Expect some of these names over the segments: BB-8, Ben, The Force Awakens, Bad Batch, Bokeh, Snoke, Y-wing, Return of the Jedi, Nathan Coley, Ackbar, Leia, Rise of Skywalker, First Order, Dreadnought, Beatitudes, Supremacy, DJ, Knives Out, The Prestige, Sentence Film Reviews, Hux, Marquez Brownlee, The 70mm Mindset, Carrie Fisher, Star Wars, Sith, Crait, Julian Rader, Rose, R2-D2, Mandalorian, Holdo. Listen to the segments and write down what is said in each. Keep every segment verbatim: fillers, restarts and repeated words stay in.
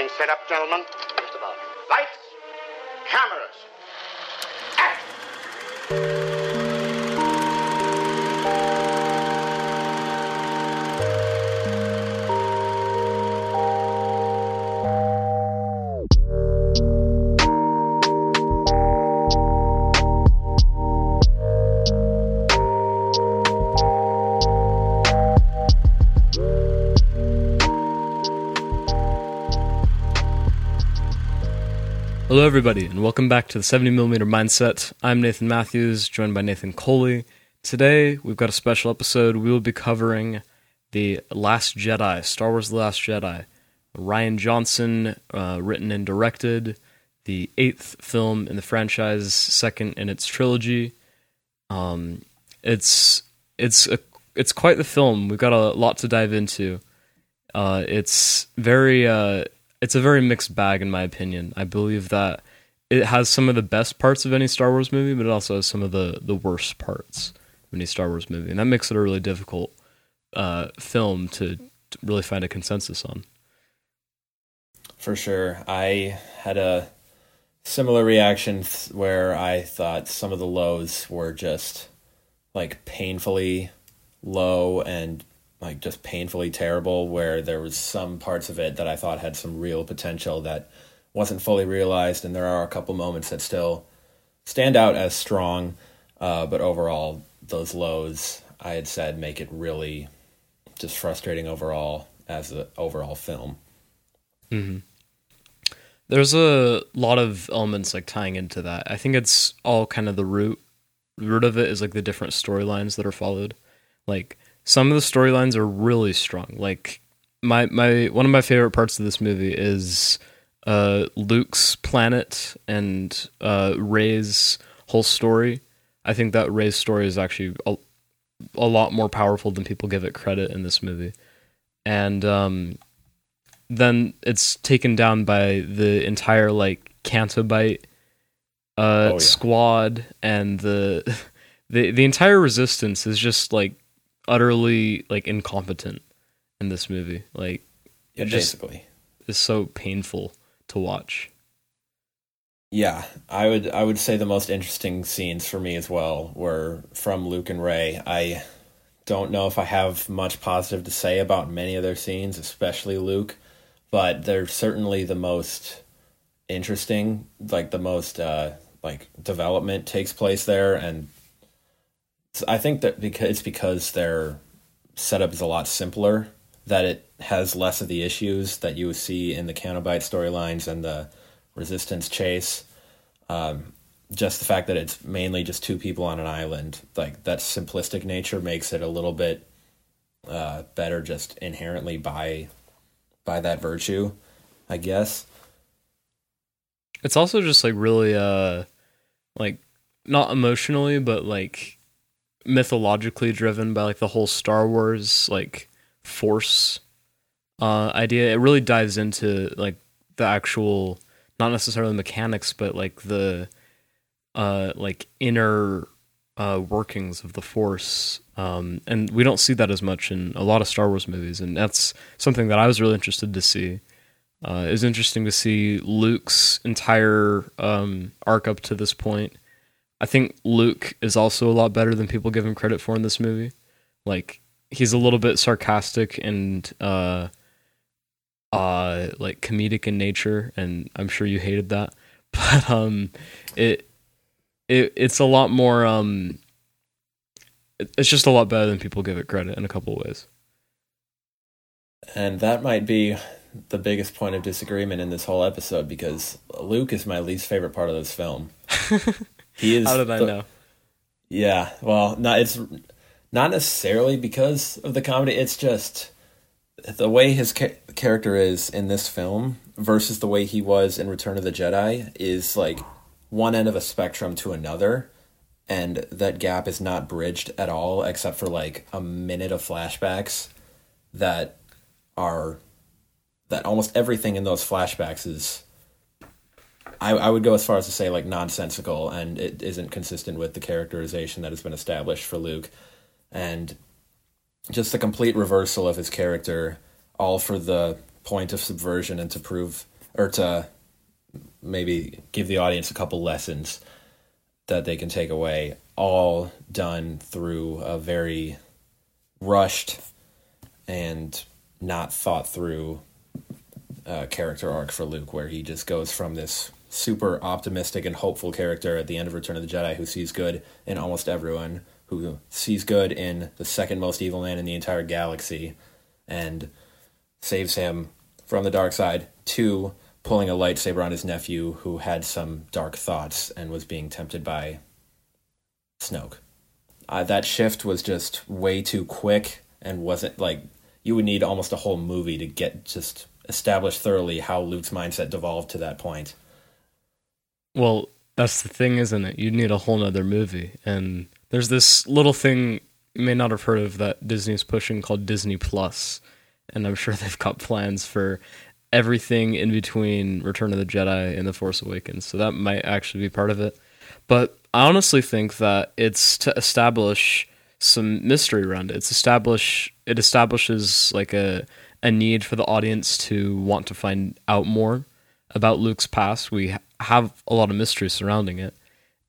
Everything set up, gentlemen? Just about. Lights, cameras, action! Hello everybody, and welcome back to the seventy millimeter Mindset. I'm Nathan Matthews, joined by Nathan Coley. Today, we've got a special episode. We will be covering The Last Jedi, Star Wars The Last Jedi. Rian Johnson, uh, written and directed, the eighth film in the franchise, second in its trilogy. Um, it's it's a, it's quite the film. We've got a lot to dive into. Uh, it's very... Uh, It's a very mixed bag, in my opinion. I believe that it has some of the best parts of any Star Wars movie, but it also has some of the, the worst parts of any Star Wars movie. And that makes it a really difficult uh, film to, to really find a consensus on. For sure. I had a similar reaction where I thought some of the lows were just like painfully low and like just painfully terrible, where there was some parts of it that I thought had some real potential that wasn't fully realized. And there are a couple moments that still stand out as strong. Uh, but overall, those lows, I had said, make it really just frustrating overall as an overall film. Mm-hmm. There's a lot of elements like tying into that. I think it's all kind of the root root of it is like the different storylines that are followed. Like, some of the storylines are really strong. Like my my one of my favorite parts of this movie is uh, Luke's planet and uh, Rey's whole story. I think that Rey's story is actually a, a lot more powerful than people give it credit in this movie. And um, then it's taken down by the entire like Canto Bight uh, oh, yeah. squad, and the the the entire Resistance is just like utterly like incompetent in this movie. Like it yeah, just is so painful to watch. Yeah, I would I would say the most interesting scenes for me as well were from Luke and Rey. I don't know if I have much positive to say about many of their scenes, especially Luke, but they're certainly the most interesting. Like the most uh, like development takes place there, and I think that because it's because their setup is a lot simpler, that it has less of the issues that you see in the Canto Bight storylines and the Resistance chase. Um, just the fact that it's mainly just two people on an island, like that simplistic nature makes it a little bit uh, better just inherently by by that virtue, I guess. It's also just like really uh, like not emotionally, but like mythologically driven by like the whole Star Wars like force uh idea. It really dives into like the actual, not necessarily mechanics, but like the uh like inner uh workings of the force, um and we don't see that as much in a lot of Star Wars movies, and that's something that I was really interested to see. Uh it was interesting to see Luke's entire um arc up to this point. I think Luke is also a lot better than people give him credit for in this movie. Like, he's a little bit sarcastic and uh, uh, like comedic in nature, and I'm sure you hated that. But um, it it it's a lot more. Um, it, it's just a lot better than people give it credit in a couple of ways. And that might be the biggest point of disagreement in this whole episode, because Luke is my least favorite part of this film. He is How did I the, know? Yeah, well, not, it's not necessarily because of the comedy. It's just the way his ca- character is in this film versus the way he was in Return of the Jedi is like one end of a spectrum to another, and that gap is not bridged at all except for like a minute of flashbacks that are... that almost everything in those flashbacks is... I, I would go as far as to say like nonsensical, and it isn't consistent with the characterization that has been established for Luke, and just the complete reversal of his character, all for the point of subversion and to prove or to maybe give the audience a couple lessons that they can take away, all done through a very rushed and not thought through uh, character arc for Luke, where he just goes from this super optimistic and hopeful character at the end of Return of the Jedi who sees good in almost everyone, who sees good in the second most evil man in the entire galaxy, and saves him from the dark side, to pulling a lightsaber on his nephew who had some dark thoughts and was being tempted by Snoke. Uh, that shift was just way too quick, and wasn't like, you would need almost a whole movie to get just establish thoroughly how Luke's mindset devolved to that point. Well, that's the thing, isn't it? You'd need a whole nother movie. And there's this little thing you may not have heard of that Disney's pushing called Disney Plus. And I'm sure they've got plans for everything in between Return of the Jedi and The Force Awakens. So that might actually be part of it. But I honestly think that it's to establish some mystery around it. It's establish it establishes like a a need for the audience to want to find out more about Luke's past. We have a lot of mystery surrounding it.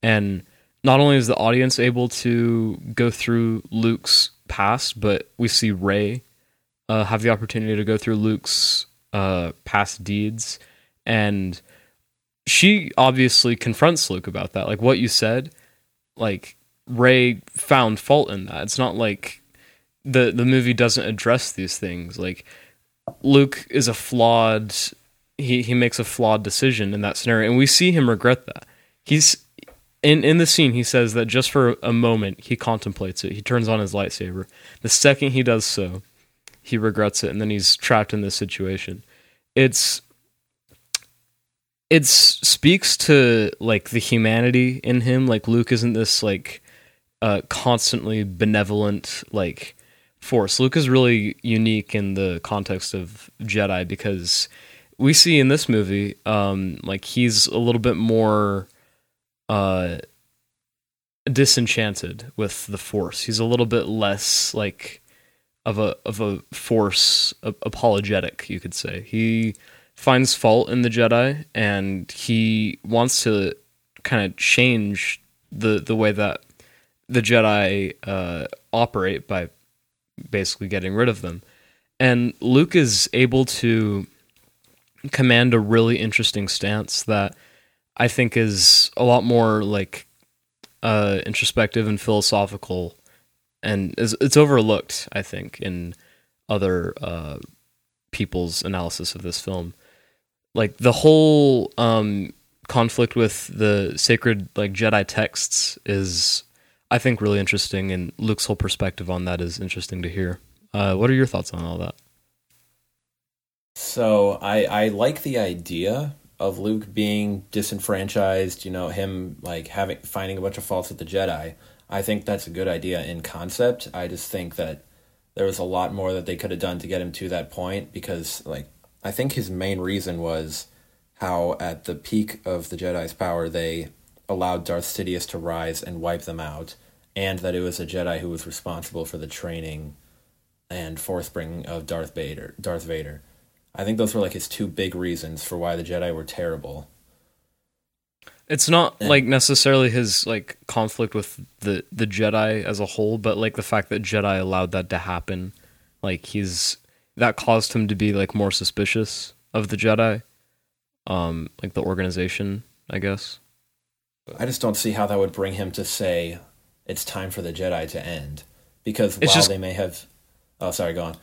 And not only is the audience able to go through Luke's past, but we see Rey uh, have the opportunity to go through Luke's uh, past deeds. And she obviously confronts Luke about that. Like what you said, like Rey found fault in that. It's not like the, the movie doesn't address these things. Like Luke is a flawed... He he makes a flawed decision in that scenario, and we see him regret that. He's in in the scene. He says that just for a moment he contemplates it. He turns on his lightsaber. The second he does so, he regrets it, and then he's trapped in this situation. It's it speaks to like the humanity in him. Like Luke isn't this like uh, constantly benevolent like force. Luke is really unique in the context of Jedi because we see in this movie, um, like he's a little bit more uh, disenchanted with the Force. He's a little bit less like of a of a Force apologetic, you could say. He finds fault in the Jedi, and he wants to kind of change the the way that the Jedi uh, operate by basically getting rid of them. And Luke is able to command a really interesting stance that I think is a lot more like uh, introspective and philosophical, and is, it's overlooked, I think, in other uh, people's analysis of this film. Like the whole um, conflict with the sacred like Jedi texts is, I think, really interesting, and Luke's whole perspective on that is interesting to hear. Uh, what are your thoughts on all that? So I, I like the idea of Luke being disenfranchised, you know, him like having finding a bunch of faults with the Jedi. I think that's a good idea in concept. I just think that there was a lot more that they could have done to get him to that point, because like I think his main reason was how at the peak of the Jedi's power they allowed Darth Sidious to rise and wipe them out, and that it was a Jedi who was responsible for the training and forth bringing of Darth Vader. Darth Vader. I think those were like his two big reasons for why the Jedi were terrible. It's not and, like necessarily his like conflict with the, the Jedi as a whole, but like the fact that Jedi allowed that to happen. Like he's that caused him to be like more suspicious of the Jedi, um, like the organization, I guess. I just don't see how that would bring him to say it's time for the Jedi to end, because while just, they may have, oh sorry, go on.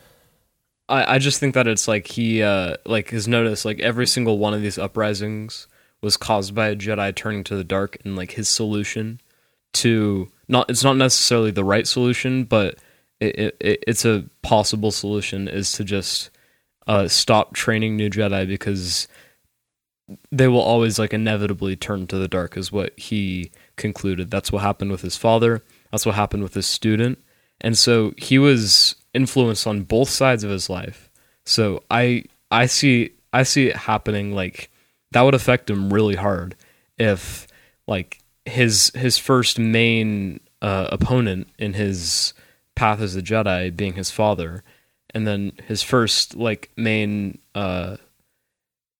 I, I just think that it's like he, uh, like his notice, like every single one of these uprisings was caused by a Jedi turning to the dark, and like his solution to not, it's not necessarily the right solution, but it, it it's a possible solution is to just, uh, stop training new Jedi, because they will always like inevitably turn to the dark is what he concluded. That's what happened with his father. That's what happened with his student. And so he was influenced on both sides of his life. So I I see I see it happening, like that would affect him really hard if like his his first main uh, opponent in his path as a Jedi being his father, and then his first like main uh,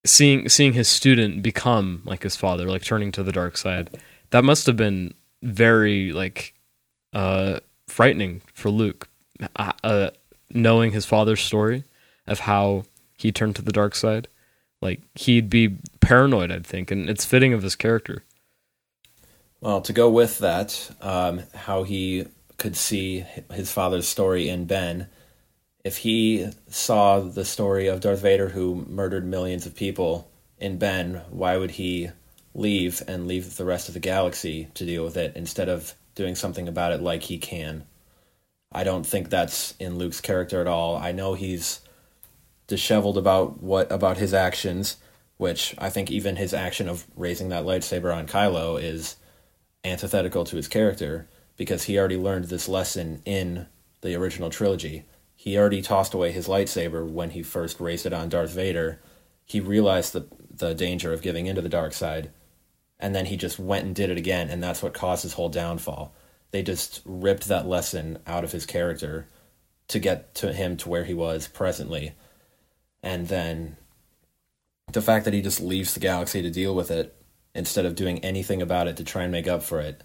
seeing seeing his student become like his father, like turning to the dark side, that must have been very like uh, frightening for Luke, uh, knowing his father's story of how he turned to the dark side. Like, he'd be paranoid, I'd think, and it's fitting of his character. Well, to go with that, um, how he could see his father's story in Ben, if he saw the story of Darth Vader who murdered millions of people in Ben, why would he leave and leave the rest of the galaxy to deal with it instead of doing something about it like he can? I don't think that's in Luke's character at all. I know he's disheveled about what about his actions, which I think even his action of raising that lightsaber on Kylo is antithetical to his character, because he already learned this lesson in the original trilogy. He already tossed away his lightsaber when he first raised it on Darth Vader. He realized the the danger of giving into the dark side, and then he just went and did it again, and that's what caused his whole downfall. They just ripped that lesson out of his character to get to him to where he was presently. And then the fact that he just leaves the galaxy to deal with it instead of doing anything about it to try and make up for it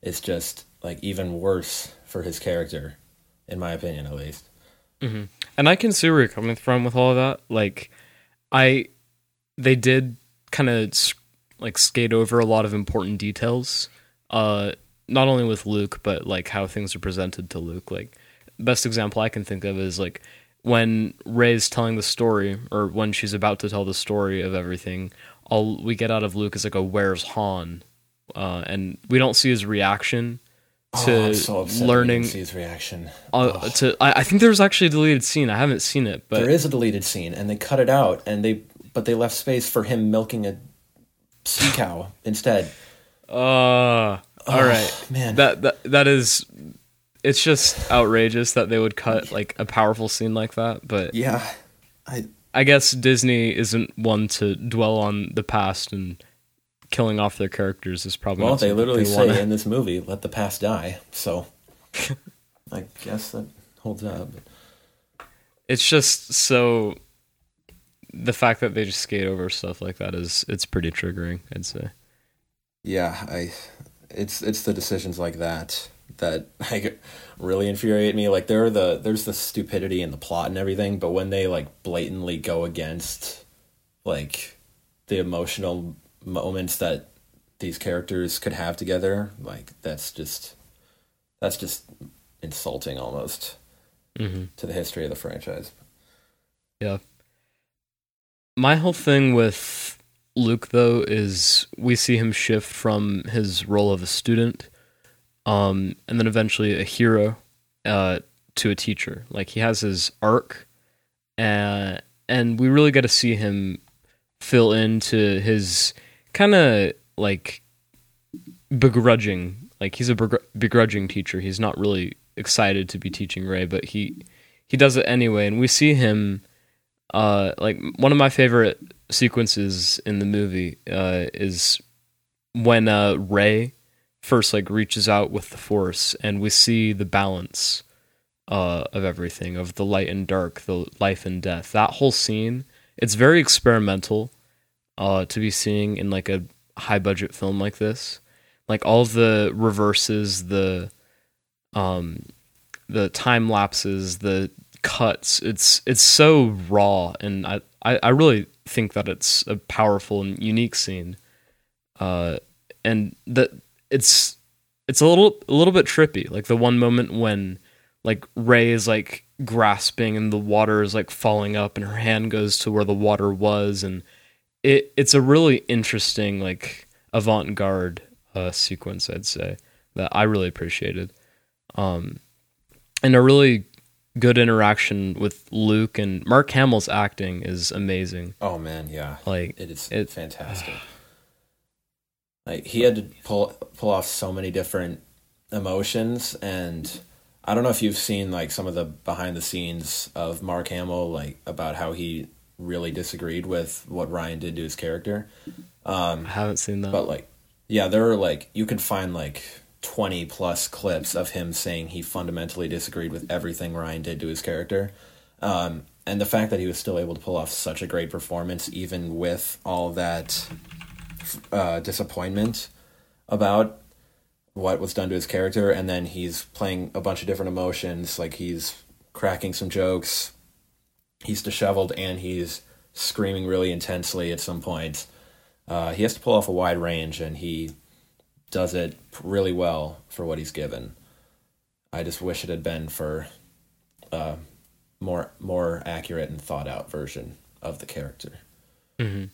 is just like even worse for his character, in my opinion, at least. Mm-hmm. And I can see where you're coming from with all of that. Like, I, they did kind of like skate over a lot of important details, uh, not only with Luke, but like how things are presented to Luke. Like, best example I can think of is like, when Rey's telling the story, or when she's about to tell the story of everything, all we get out of Luke is like a "Where's Han?" Uh, and we don't see his reaction to oh, I'm so upset learning. See his reaction. Uh, to I, I think there was actually a deleted scene. I haven't seen it, but there is a deleted scene, and they cut it out, and they but they left space for him milking a sea cow instead. Uh, all oh, right, man. That that that is. It's just outrageous that they would cut like a powerful scene like that, but yeah, I I guess Disney isn't one to dwell on the past, and killing off their characters is probably well. Not they literally they say wanna... in this movie, "Let the past die." So I guess that holds up. It's just so the fact that they just skate over stuff like that is it's pretty triggering, I'd say. Yeah, I it's it's the decisions like that. that like really infuriate me. Like there are the there's the stupidity in the plot and everything, but when they like blatantly go against like the emotional moments that these characters could have together, like that's just that's just insulting almost mm-hmm. to the history of the franchise. Yeah. My whole thing with Luke though is we see him shift from his role of a student Um, and then eventually a hero uh, to a teacher. Like, he has his arc, uh, and we really got to see him fill into his kind of, like, begrudging. Like, he's a begr- begrudging teacher. He's not really excited to be teaching Rey, but he, he does it anyway. And we see him, uh, like, one of my favorite sequences in the movie uh, is when uh, Rey first like reaches out with the Force, and we see the balance uh of everything, of the light and dark, the life and death. That whole scene, it's very experimental uh to be seeing in like a high budget film like this. Like all the reverses, the um the time lapses, the cuts, it's it's so raw, and I, I, I really think that it's a powerful and unique scene. Uh and that It's it's a little a little bit trippy, like the one moment when like Rey is like grasping and the water is like falling up and her hand goes to where the water was, and it it's a really interesting like avant-garde uh, sequence, I'd say, that I really appreciated, um, and a really good interaction with Luke, and Mark Hamill's acting is amazing. Oh man, yeah, like it is it, fantastic. Like he had to pull pull off so many different emotions, and I don't know if you've seen like some of the behind the scenes of Mark Hamill, like about how he really disagreed with what Rian did to his character. Um, I haven't seen that, but like, yeah, there are like you can find like twenty plus clips of him saying he fundamentally disagreed with everything Rian did to his character, um, And the fact that he was still able to pull off such a great performance, even with all that uh, disappointment about what was done to his character, and then he's playing a bunch of different emotions, like he's cracking some jokes, he's disheveled, and he's screaming really intensely at some points. Uh, he has to pull off a wide range, and he does it really well for what he's given. I just wish it had been for uh, more more accurate and thought out version of the character. Mm-hmm.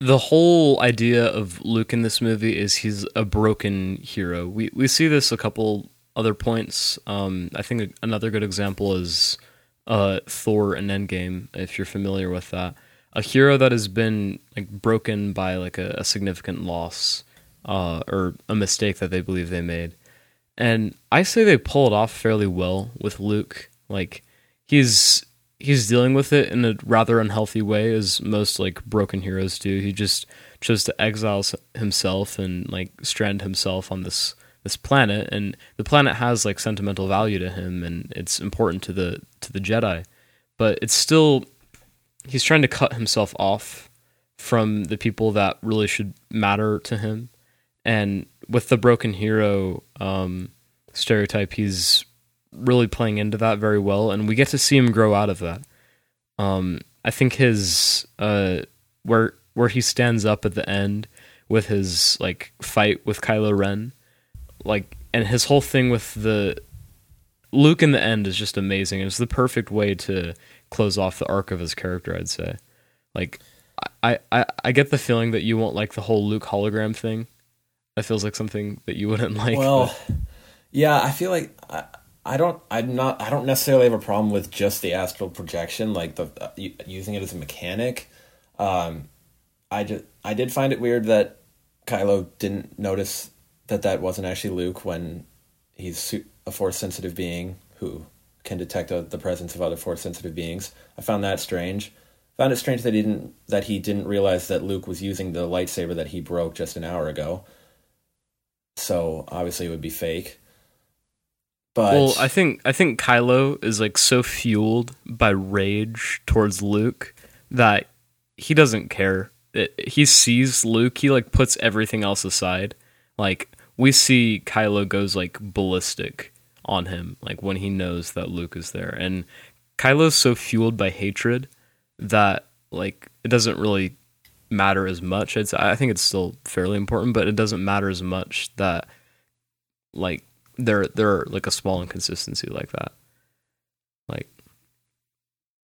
The whole idea of Luke in this movie is he's a broken hero. We we see this a couple other points. Um, I think another good example is uh, Thor in Endgame, if you're familiar with that. A hero that has been like broken by like a, a significant loss uh, or a mistake that they believe they made. And I say they pull it off fairly well with Luke. Like he's he's dealing with it in a rather unhealthy way, as most like broken heroes do. He just chose to exile himself and like strand himself on this this planet, and the planet has like sentimental value to him, and it's important to the to the Jedi. But it's still, he's trying to cut himself off from the people that really should matter to him. And with the broken hero um, stereotype, he's really playing into that very well, and we get to see him grow out of that. Um, I think his uh, where where he stands up at the end with his like fight with Kylo Ren, like, and his whole thing with the Luke in the end is just amazing. It's the perfect way to close off the arc of his character, I'd say. Like, I I, I get the feeling that you won't like the whole Luke hologram thing. That feels like something that you wouldn't like. Well, but. yeah, I feel like I, I don't. I'm not. I don't necessarily have a problem with just the astral projection, like the uh, using it as a mechanic. Um, I just, I did find it weird that Kylo didn't notice that that wasn't actually Luke when he's a Force-sensitive being who can detect a, the presence of other Force-sensitive beings. I found that strange. I found it strange that he didn't that he didn't realize that Luke was using the lightsaber that he broke just an hour ago. So obviously it would be fake. But well, I think I think Kylo is like so fueled by rage towards Luke that he doesn't care. It, he sees Luke, he like puts everything else aside. Like we see Kylo goes like ballistic on him, like when he knows that Luke is there. And Kylo's so fueled by hatred that like it doesn't really matter as much. It's, I think it's still fairly important, but it doesn't matter as much that like there there are like a small inconsistency like that. Like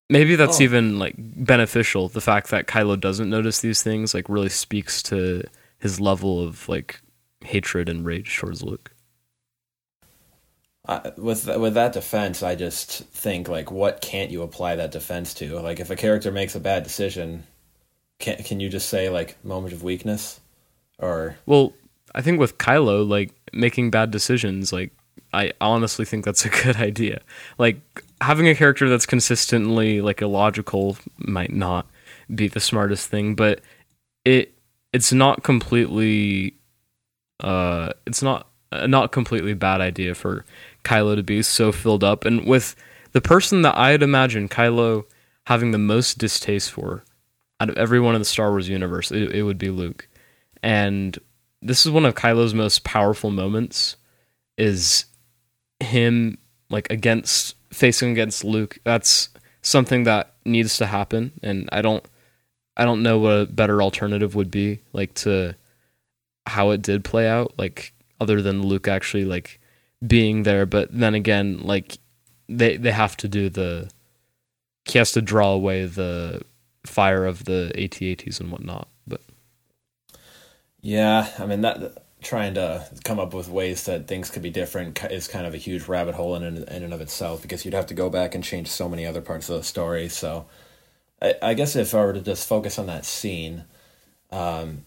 maybe that's oh. even like beneficial. The fact that Kylo doesn't notice these things like really speaks to his level of like hatred and rage towards Luke. Uh, with with that defense, I just think like, what can't you apply that defense to? Like if a character makes a bad decision, Can can you just say like moment of weakness? Or well, I think with Kylo, like making bad decisions, like I honestly think that's a good idea. Like having a character that's consistently like illogical might not be the smartest thing, but it it's not completely uh it's not a not completely bad idea for Kylo to be so filled up. And with the person that I'd imagine Kylo having the most distaste for out of everyone in the Star Wars universe, it, it would be Luke. And this is one of Kylo's most powerful moments, is him like against facing against Luke. That's something that needs to happen, and I don't I don't know what a better alternative would be, like to how it did play out, like other than Luke actually like being there. But then again, like they they have to do the he has to draw away the fire of the A T A Ts and whatnot. But yeah, I mean, that trying to come up with ways that things could be different is kind of a huge rabbit hole in in and of itself, because you'd have to go back and change so many other parts of the story. So I, I guess if I were to just focus on that scene, um,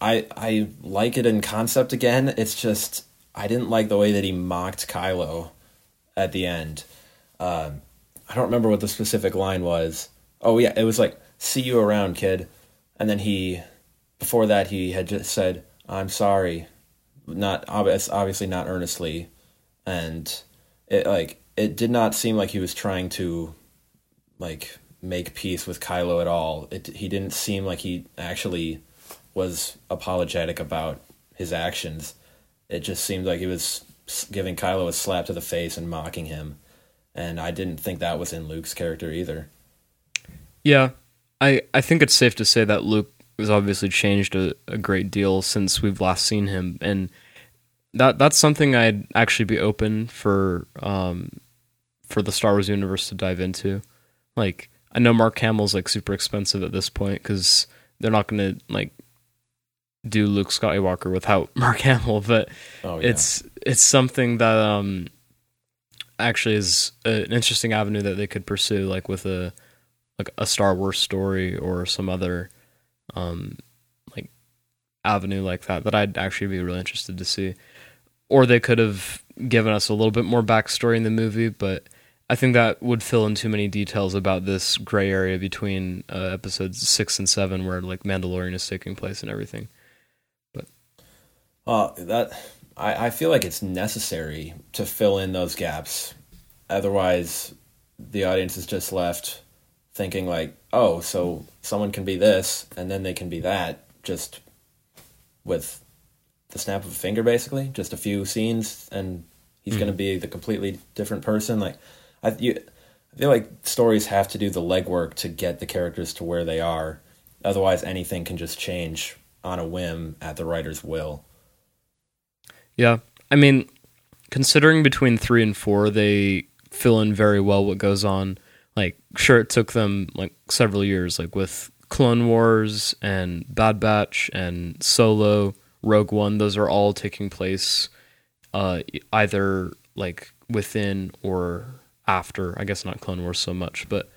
I I like it in concept again. It's just I didn't like the way that he mocked Kylo at the end. Um, I don't remember what the specific line was. Oh, yeah, it was like, see you around, kid. And then he, before that, he had just said, I'm sorry. Not obvious, obviously not earnestly. And it like it did not seem like he was trying to like make peace with Kylo at all. It, he didn't seem like he actually was apologetic about his actions. It just seemed like he was giving Kylo a slap to the face and mocking him. And I didn't think that was in Luke's character either. Yeah, I, I think it's safe to say that Luke has obviously changed a, a great deal since we've last seen him. And that that's something I'd actually be open for um, for the Star Wars universe to dive into. Like, I know Mark Hamill's like super expensive at this point because they're not going to like do Luke Skywalker without Mark Hamill, but oh, yeah. it's it's something that um, actually is an interesting avenue that they could pursue, like with a like a Star Wars story or some other um, like avenue like that that I'd actually be really interested to see. Or they could have given us a little bit more backstory in the movie, but I think that would fill in too many details about this gray area between uh, episodes six and seven, where like Mandalorian is taking place and everything. But uh, that I, I feel like it's necessary to fill in those gaps. Otherwise, the audience is just left thinking like, oh, so someone can be this and then they can be that, just with the snap of a finger, basically, just a few scenes, and he's mm-hmm. going to be the completely different person. Like, I, you, I feel like stories have to do the legwork to get the characters to where they are. Otherwise, anything can just change on a whim at the writer's will. Yeah. I mean, considering between three and four, they fill in very well what goes on. Like, sure, it took them, like, several years, like, with Clone Wars and Bad Batch and Solo, Rogue One. Those are all taking place uh, either, like, within or after, I guess not Clone Wars so much, but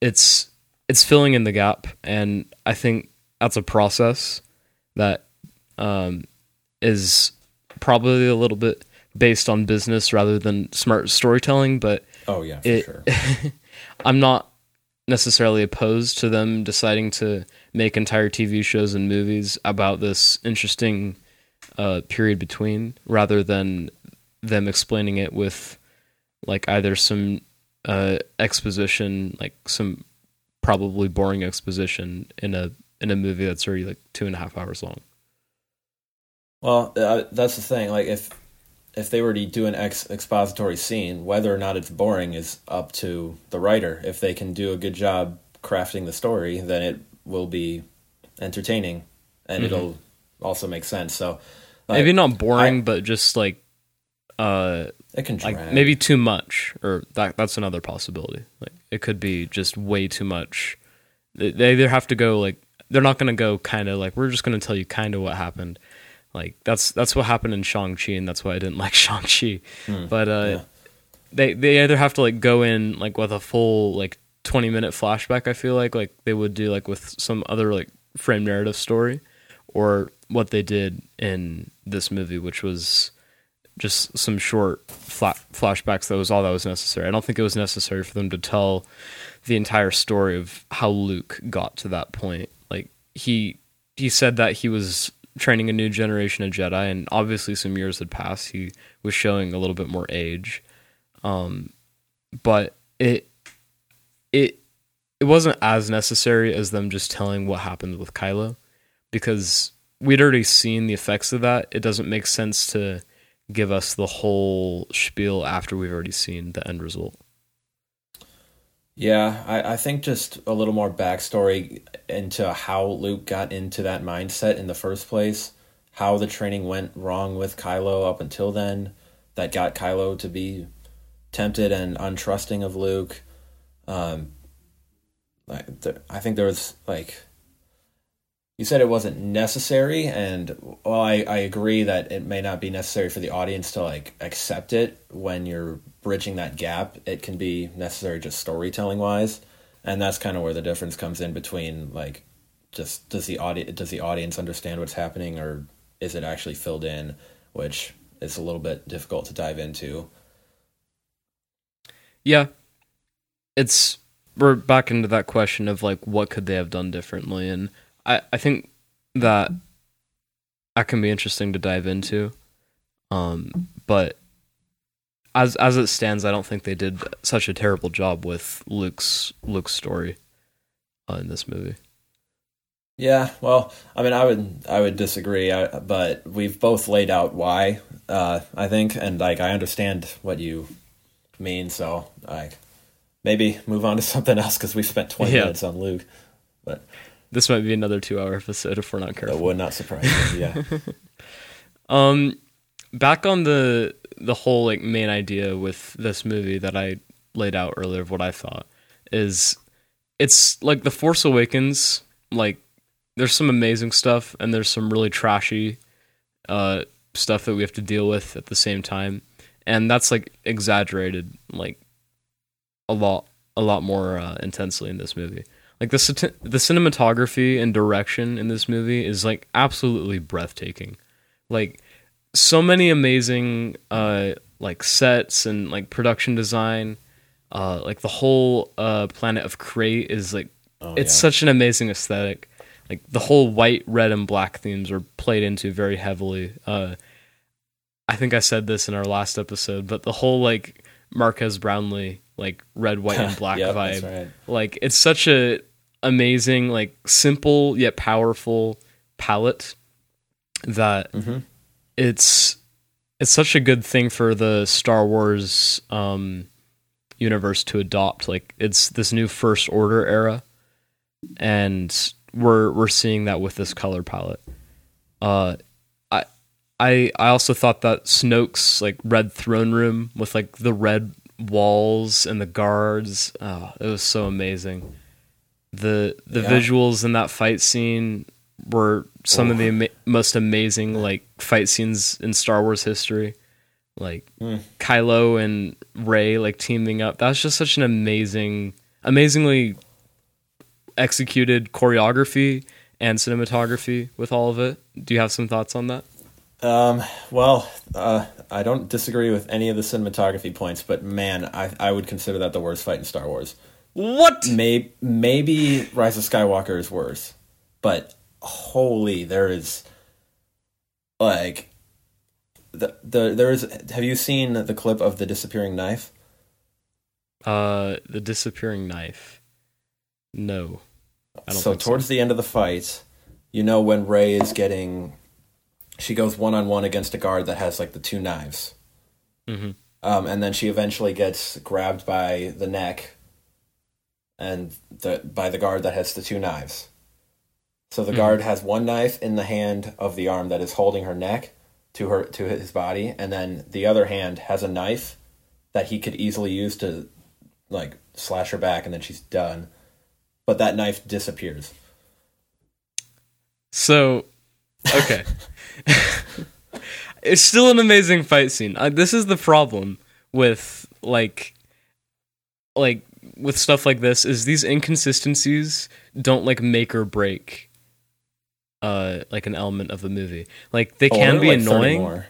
it's it's filling in the gap, and I think that's a process that um, is probably a little bit based on business rather than smart storytelling. But oh yeah, for it, sure. I'm not necessarily opposed to them deciding to make entire T V shows and movies about this interesting uh, period between, rather than them explaining it with, like, either some uh, exposition, like some probably boring exposition in a in a movie that's already like two and a half hours long. Well, uh, that's the thing. Like, if if they were to do an ex- expository scene, whether or not it's boring is up to the writer. If they can do a good job crafting the story, then it will be entertaining, and mm-hmm. it'll also make sense. So uh, maybe not boring, I, but just like. Uh, it can drag. Like maybe too much, or that that's another possibility. Like, it could be just way too much. They, they either have to go like, they're not going to go kind of like, we're just going to tell you kind of what happened. Like, that's that's what happened in Shang-Chi, and that's why I didn't like Shang-Chi. Mm, but uh, yeah. they they either have to like go in like with a full like twenty minute flashback. I feel like like they would do like with some other like frame narrative story, or what they did in this movie, which was just some short flat flashbacks. That was all that was necessary. I don't think it was necessary for them to tell the entire story of how Luke got to that point. Like, he he said that he was training a new generation of Jedi, and obviously some years had passed. He was showing a little bit more age, um, but it it it wasn't as necessary as them just telling what happened with Kylo, because we'd already seen the effects of that. It doesn't make sense to give us the whole spiel after we've already seen the end result. Yeah, I, I think just a little more backstory into how Luke got into that mindset in the first place, how the training went wrong with Kylo up until then, that got Kylo to be tempted and untrusting of Luke. Um, I, th- I think there was, like... You said it wasn't necessary, and well, I, I agree that it may not be necessary for the audience to like accept it when you're bridging that gap. It can be necessary just storytelling wise, and that's kind of where the difference comes in between like just does the audi- does the audience understand what's happening, or is it actually filled in, which is a little bit difficult to dive into. Yeah, it's we're back into that question of like what could they have done differently, and I think that that can be interesting to dive into, um, but as as it stands, I don't think they did such a terrible job with Luke's Luke's story uh, in this movie. Yeah, well, I mean, I would I would disagree, I, but we've both laid out why uh, I think, and like I understand what you mean. So like maybe move on to something else because we spent twenty yeah. minutes on Luke. But this might be another two-hour episode if we're not careful. That would not surprise me. Yeah. um, back on the the whole like main idea with this movie that I laid out earlier of what I thought is it's like The Force Awakens, like. There's some amazing stuff and there's some really trashy uh, stuff that we have to deal with at the same time. And that's like exaggerated like a lot, a lot more uh, intensely in this movie. Like the, the cinematography and direction in this movie is like absolutely breathtaking. Like so many amazing uh, like sets and like production design. Uh, like the whole uh, planet of Crait is like, oh, it's yeah. such an amazing aesthetic. Like the whole white, red, and black themes are played into very heavily. Uh, I think I said this in our last episode, but the whole like Marquez Brownlee, like red, white, and black yep, vibe, right. like it's such a amazing, like simple yet powerful palette that mm-hmm. it's it's such a good thing for the Star Wars um, universe to adopt. Like it's this new First Order era, and We're we're seeing that with this color palette. Uh, I I I also thought that Snoke's like red throne room with like the red walls and the guards. Oh, it was so amazing. The the yeah. visuals in that fight scene were some oh. of the ama- most amazing like fight scenes in Star Wars history. Like mm. Kylo and Rey like teaming up. That's just such an amazing, amazingly. executed choreography and cinematography with all of it. Do you have some thoughts on that? Um, well, uh, I don't disagree with any of the cinematography points, but man, I, I would consider that the worst fight in Star Wars. What? Maybe, maybe Rise of Skywalker is worse, but holy, there is like the, the there is. Have you seen the clip of the disappearing knife? Uh, the disappearing knife. No. I don't so towards so. the end of the fight, you know when Rey is getting, she goes one on one against a guard that has like the two knives, mm-hmm. um, and then she eventually gets grabbed by the neck, and the by the guard that has the two knives. So the mm-hmm. guard has one knife in the hand of the arm that is holding her neck to her to his body, and then the other hand has a knife that he could easily use to like slash her back, and then she's done. But that knife disappears. So, okay. It's still an amazing fight scene. Uh, this is the problem with like, like with stuff like this is these inconsistencies don't like make or break, uh, like an element of the movie. Like they can oh, be like annoying.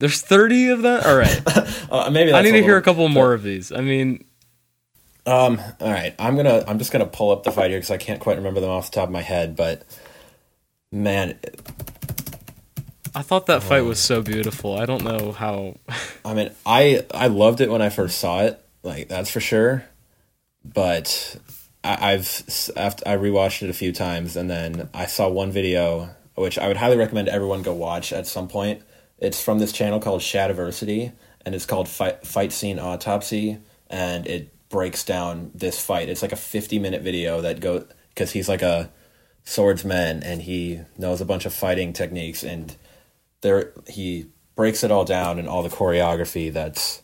There's thirty of that. All right. uh, maybe that's I need to hear a couple more of these. I mean. Um, all right, I'm gonna. I'm just gonna pull up the fight here because I can't quite remember them off the top of my head. But man, I thought that fight um, was so beautiful. I don't know how. I mean, I I loved it when I first saw it. Like that's for sure. But I, I've after I rewatched it a few times, and then I saw one video which I would highly recommend everyone go watch at some point. It's from this channel called Shadiversity, and it's called Fight Fight Scene Autopsy, and it. breaks down this fight. It's like a fifty minute video that go because he's like a swordsman and he knows a bunch of fighting techniques, and there he breaks it all down and all the choreography that's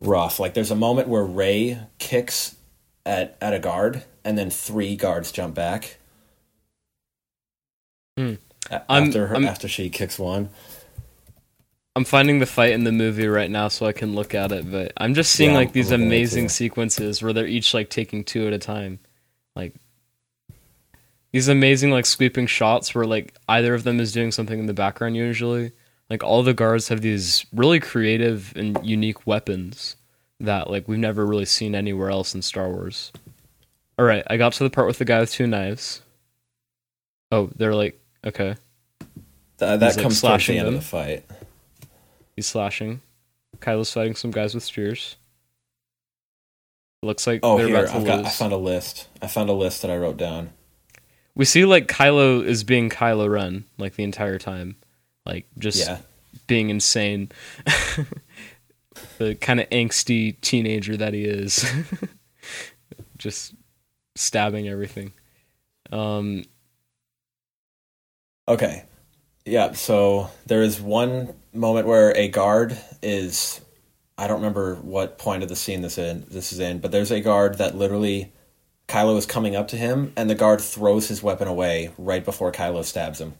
rough. Like there's a moment where Rey kicks at at a guard and then three guards jump back hmm. after her, after she kicks one. I'm finding the fight in the movie right now so I can look at it, but I'm just seeing yeah, like these amazing sequences where they're each like taking two at a time. Like these amazing like sweeping shots where like either of them is doing something in the background usually. Like all the guards have these really creative and unique weapons that like we've never really seen anywhere else in Star Wars. All right, I got to the part with the guy with two knives. Oh, they're like okay. Th- that He's, comes like, slashing towards the end them. of the fight. He's slashing. Kylo's fighting some guys with spears. Looks like oh, they're here, about to I've got, lose. I found a list. I found a list that I wrote down. We see like Kylo is being Kylo Ren like the entire time, like just yeah. being insane, the kind of angsty teenager that he is, just stabbing everything. Um. Okay. Yeah. So there is one moment where a guard is. I don't remember what point of the scene this in this is in, but there's a guard that literally Kylo is coming up to him, and the guard throws his weapon away right before Kylo stabs him.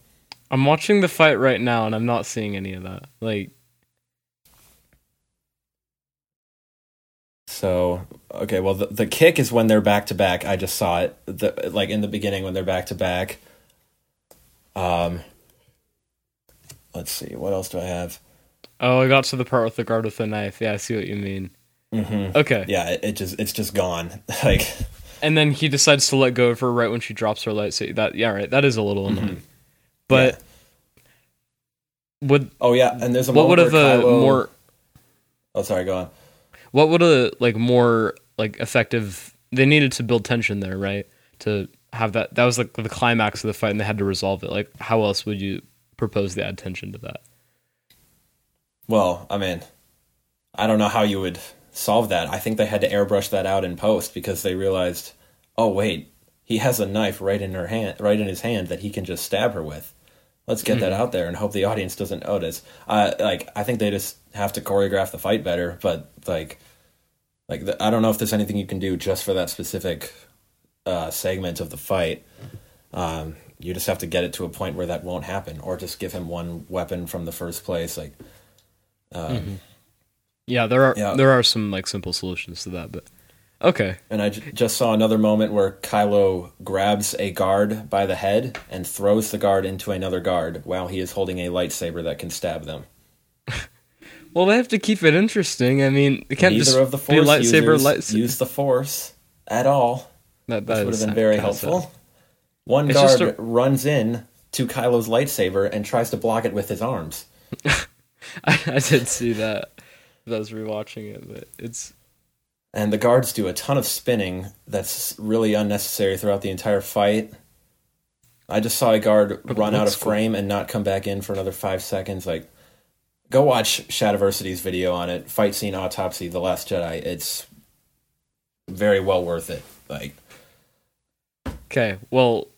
I'm watching the fight right now, and I'm not seeing any of that. Like, so okay, well, the, the kick is when they're back to back. I just saw it, the, like in the beginning when they're back to back. Um, let's see, what else do I have? Oh, I got to the part with the guard with the knife. Yeah, I see what you mean. Mm-hmm. Okay. Yeah, it, it just it's just gone. Like, and then he decides to let go of her right when she drops her light. So that yeah, right. That is a little annoying. Mm-hmm. But yeah. would oh yeah, and there's a what would have a Kylo... more? Oh, sorry. Go on. What would a like more like effective? They needed to build tension there, right? To have that that was like the climax of the fight, and they had to resolve it. Like, how else would you propose to add tension to that? Well, I mean, I don't know how you would solve that. I think they had to airbrush that out in post because they realized, oh wait, he has a knife right in her hand, right in his hand that he can just stab her with. Let's get mm-hmm. that out there and hope the audience doesn't notice. Uh, like, I think they just have to choreograph the fight better. But like, like the, I don't know if there's anything you can do just for that specific uh, segment of the fight. Um, you just have to get it to a point where that won't happen, or just give him one weapon from the first place, like. Um, mm-hmm. Yeah, there are yeah. there are some like simple solutions to that, but okay. And I j- just saw another moment where Kylo grabs a guard by the head and throws the guard into another guard while he is holding a lightsaber that can stab them. Well, they have to keep it interesting. I mean, it can't Neither just of the force be lightsaber. Lightsaber use the force at all. That, that would have been very helpful. Sad. One it's guard a... runs in to Kylo's lightsaber and tries to block it with his arms. I, I did see that. I was rewatching it, but it's and the guards do a ton of spinning that's really unnecessary throughout the entire fight. I just saw a guard but run out of frame cool. and not come back in for another five seconds. Like, go watch Shadiversity's video on it. Fight scene autopsy, The Last Jedi. It's very well worth it. Like, okay, well,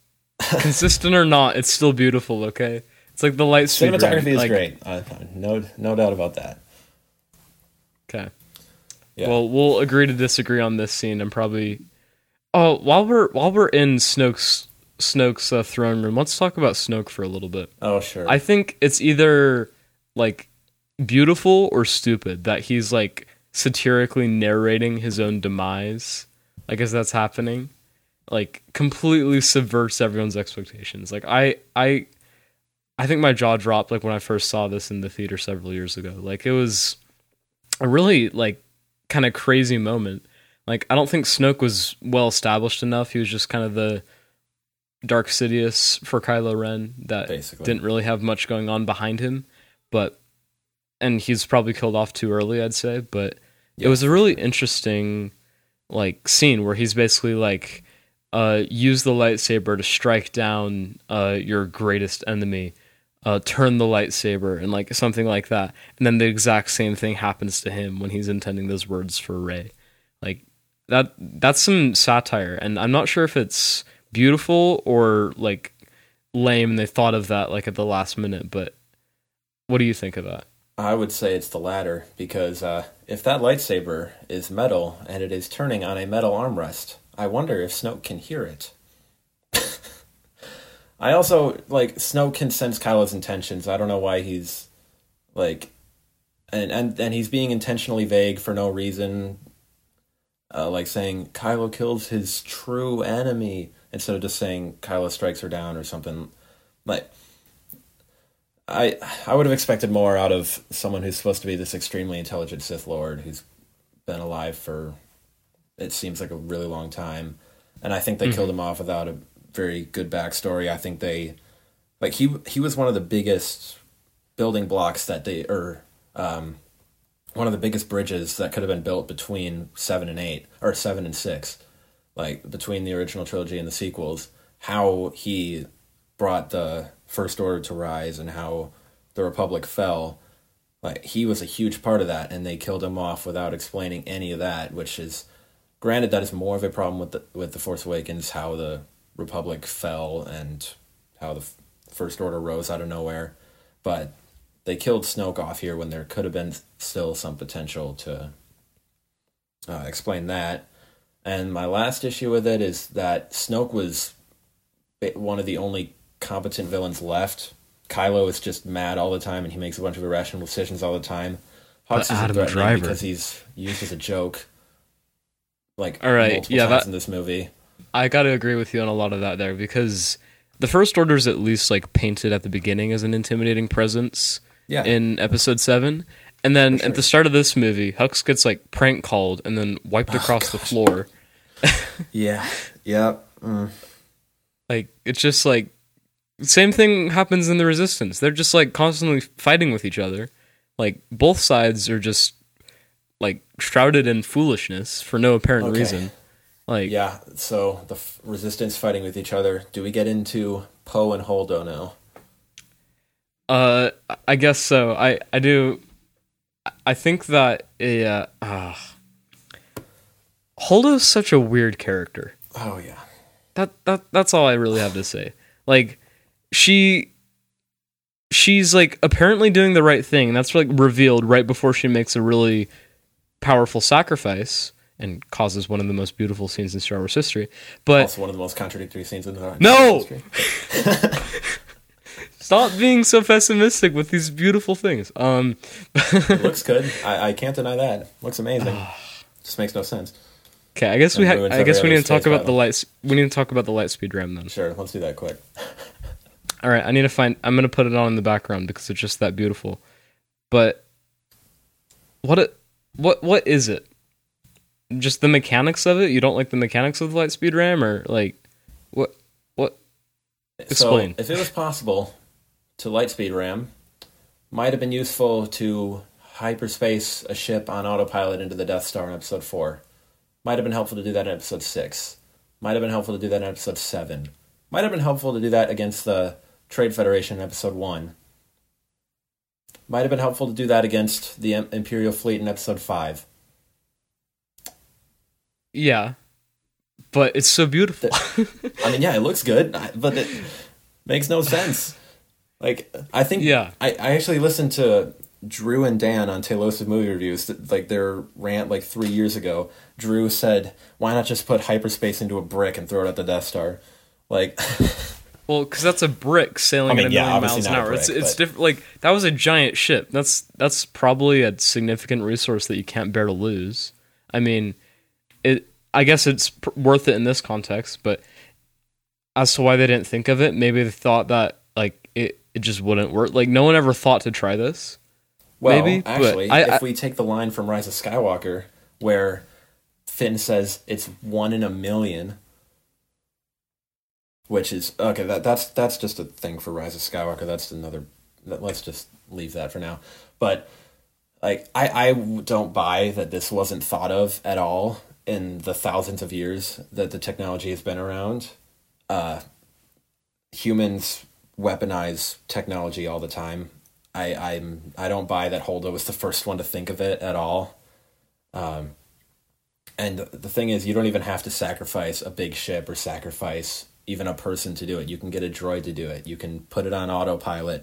consistent or not, it's still beautiful. Okay. It's like the light speed. Cinematography is like, great. Uh, no, no doubt about that. Okay. Yeah. Well, we'll agree to disagree on this scene. And probably. Oh, while we're while we're in Snoke's Snoke's uh, throne room, let's talk about Snoke for a little bit. Oh, sure. I think it's either like beautiful or stupid that he's like satirically narrating his own demise, like as that's happening, like completely subverts everyone's expectations. Like I, I. I think my jaw dropped like when I first saw this in the theater several years ago. Like it was a really like kind of crazy moment. Like I don't think Snoke was well established enough. He was just kind of the Darth Sidious for Kylo Ren that Basically. didn't really have much going on behind him. But and he's probably killed off too early, I'd say. But yeah, it was a really interesting like scene where he's basically like uh, use the lightsaber to strike down uh, your greatest enemy. Uh, turn the lightsaber and like something like that, and then the exact same thing happens to him when he's intending those words for Rey. Like that, that's some satire, and I'm not sure if it's beautiful or like lame. And they thought of that like at the last minute. But what do you think of that? I would say it's the latter because uh, if that lightsaber is metal and it is turning on a metal armrest, I wonder if Snoke can hear it. I also, like, Snoke can sense Kylo's intentions. I don't know why he's, like... And and, and he's being intentionally vague for no reason. Uh, like, saying, Kylo kills his true enemy, instead of just saying, Kylo strikes her down or something. Like, I I would have expected more out of someone who's supposed to be this extremely intelligent Sith Lord, who's been alive for, it seems like, a really long time. And I think they mm-hmm. killed him off without a very good backstory. I think they, like he he was one of the biggest building blocks that they or um, one of the biggest bridges that could have been built between seven and eight, or seven and six, like between the original trilogy and the sequels, how he brought the First Order to rise and how the Republic fell. Like, he was a huge part of that, and they killed him off without explaining any of that, which is, granted, that is more of a problem with the, with the Force Awakens, how the Republic fell and how the First Order rose out of nowhere. But they killed Snoke off here when there could have been still some potential to uh, explain that. And my last issue with it is that Snoke was one of the only competent villains left. Kylo is just mad all the time, and he makes a bunch of irrational decisions all the time. Hux is a threat because he's used as a joke, like, all right, multiple yeah, times that, in this movie. I got to agree with you on a lot of that there, because the First Order is at least like painted at the beginning as an intimidating presence yeah. in Episode seven. And then sure. at the start of this movie, Hux gets like prank called and then wiped oh, across gosh. the floor. yeah. Yep. Mm. Like, it's just like, same thing happens in the Resistance. They're just like constantly fighting with each other. Like, both sides are just like shrouded in foolishness for no apparent okay. reason. Like, yeah. So the f- Resistance fighting with each other. Do we get into Poe and Holdo now? Uh, I guess so. I, I do. I think that yeah. Uh, Holdo's such a weird character. Oh yeah. That that that's all I really have to say. Like. She, she's like apparently doing the right thing. That's like revealed right before she makes a really powerful sacrifice and causes one of the most beautiful scenes in Star Wars history. But also one of the most contradictory scenes in Star Wars no! history. Stop being so pessimistic with these beautiful things. Um, it looks good. I, I can't deny that. It looks amazing. Just makes no sense. Okay, I guess and we ha- I guess we need to talk about battle. the light. We need to talk about the Lightspeed Ram then. Sure, let's do that quick. All right, I need to find... I'm going to put it on in the background because it's just that beautiful. But what it, what what is it? Just the mechanics of it? You don't like the mechanics of the Lightspeed Ram? Or, like, what... what? Explain. So, if it was possible to Lightspeed Ram, might have been useful to hyperspace a ship on autopilot into the Death Star in Episode four. Might have been helpful to do that in Episode six. Might have been helpful to do that in Episode seven. Might have been helpful to do that against the Trade Federation in Episode one. Might have been helpful to do that against the Imperial Fleet in Episode five. Yeah. But it's so beautiful. I mean, yeah, it looks good, but it makes no sense. Like, I think... Yeah. I, I actually listened to Drew and Dan on Telosive Movie Reviews, like their rant like three years ago. Drew said, why not just put hyperspace into a brick and throw it at the Death Star? Like... Well, because that's a brick sailing I mean, at a million yeah, miles an hour. Brick, it's it's but... different. Like, that was a giant ship. That's that's probably a significant resource that you can't bear to lose. I mean, it. I guess it's pr- worth it in this context. But as to why they didn't think of it, maybe they thought that like it, it just wouldn't work. Like, no one ever thought to try this. Well, maybe, actually, I, if I, we take the line from Rise of Skywalker, where Finn says it's one in a million. Which is okay. That that's that's just a thing for Rise of Skywalker. That's another. That, let's just leave that for now. But like, I, I don't buy that this wasn't thought of at all in the thousands of years that the technology has been around. Uh, humans weaponize technology all the time. I I'm I don't buy that Holdo was the first one to think of it at all. Um, and the thing is, you don't even have to sacrifice a big ship or sacrifice. Even a person to do it. You can get a droid to do it. You can put it on autopilot,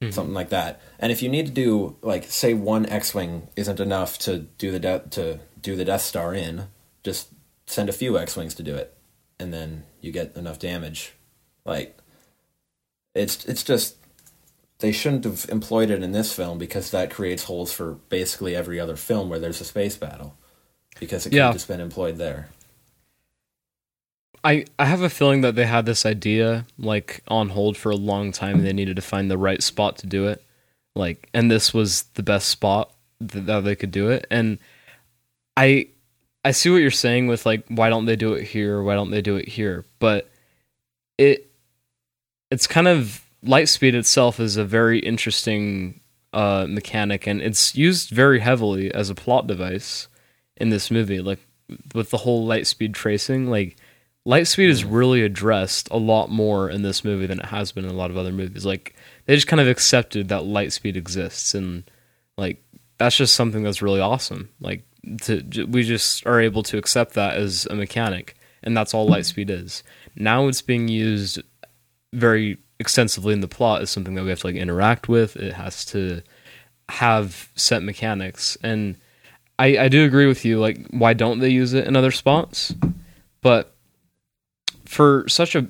mm-hmm. something like that. And if you need to do, like, say one X-Wing isn't enough to do the de- to do the Death Star in, just send a few X-Wings to do it, and then you get enough damage. Like, it's it's just, they shouldn't have employed it in this film because that creates holes for basically every other film where there's a space battle, because it could yeah. have just been employed there. I, I have a feeling that they had this idea like on hold for a long time and they needed to find the right spot to do it. Like, and this was the best spot th- that they could do it. And I, I see what you're saying with like, why don't they do it here? Why don't they do it here? But it, it's kind of Lightspeed itself is a very interesting uh, mechanic, and it's used very heavily as a plot device in this movie, like with the whole light speed tracing. Like, light speed is really addressed a lot more in this movie than it has been in a lot of other movies. Like, they just kind of accepted that light speed exists, and like that's just something that's really awesome. Like, to, we just are able to accept that as a mechanic, and that's all light speed is. Now it's being used very extensively in the plot as something that we have to like interact with. It has to have set mechanics, and I, I do agree with you. Like, why don't they use it in other spots? But for such a,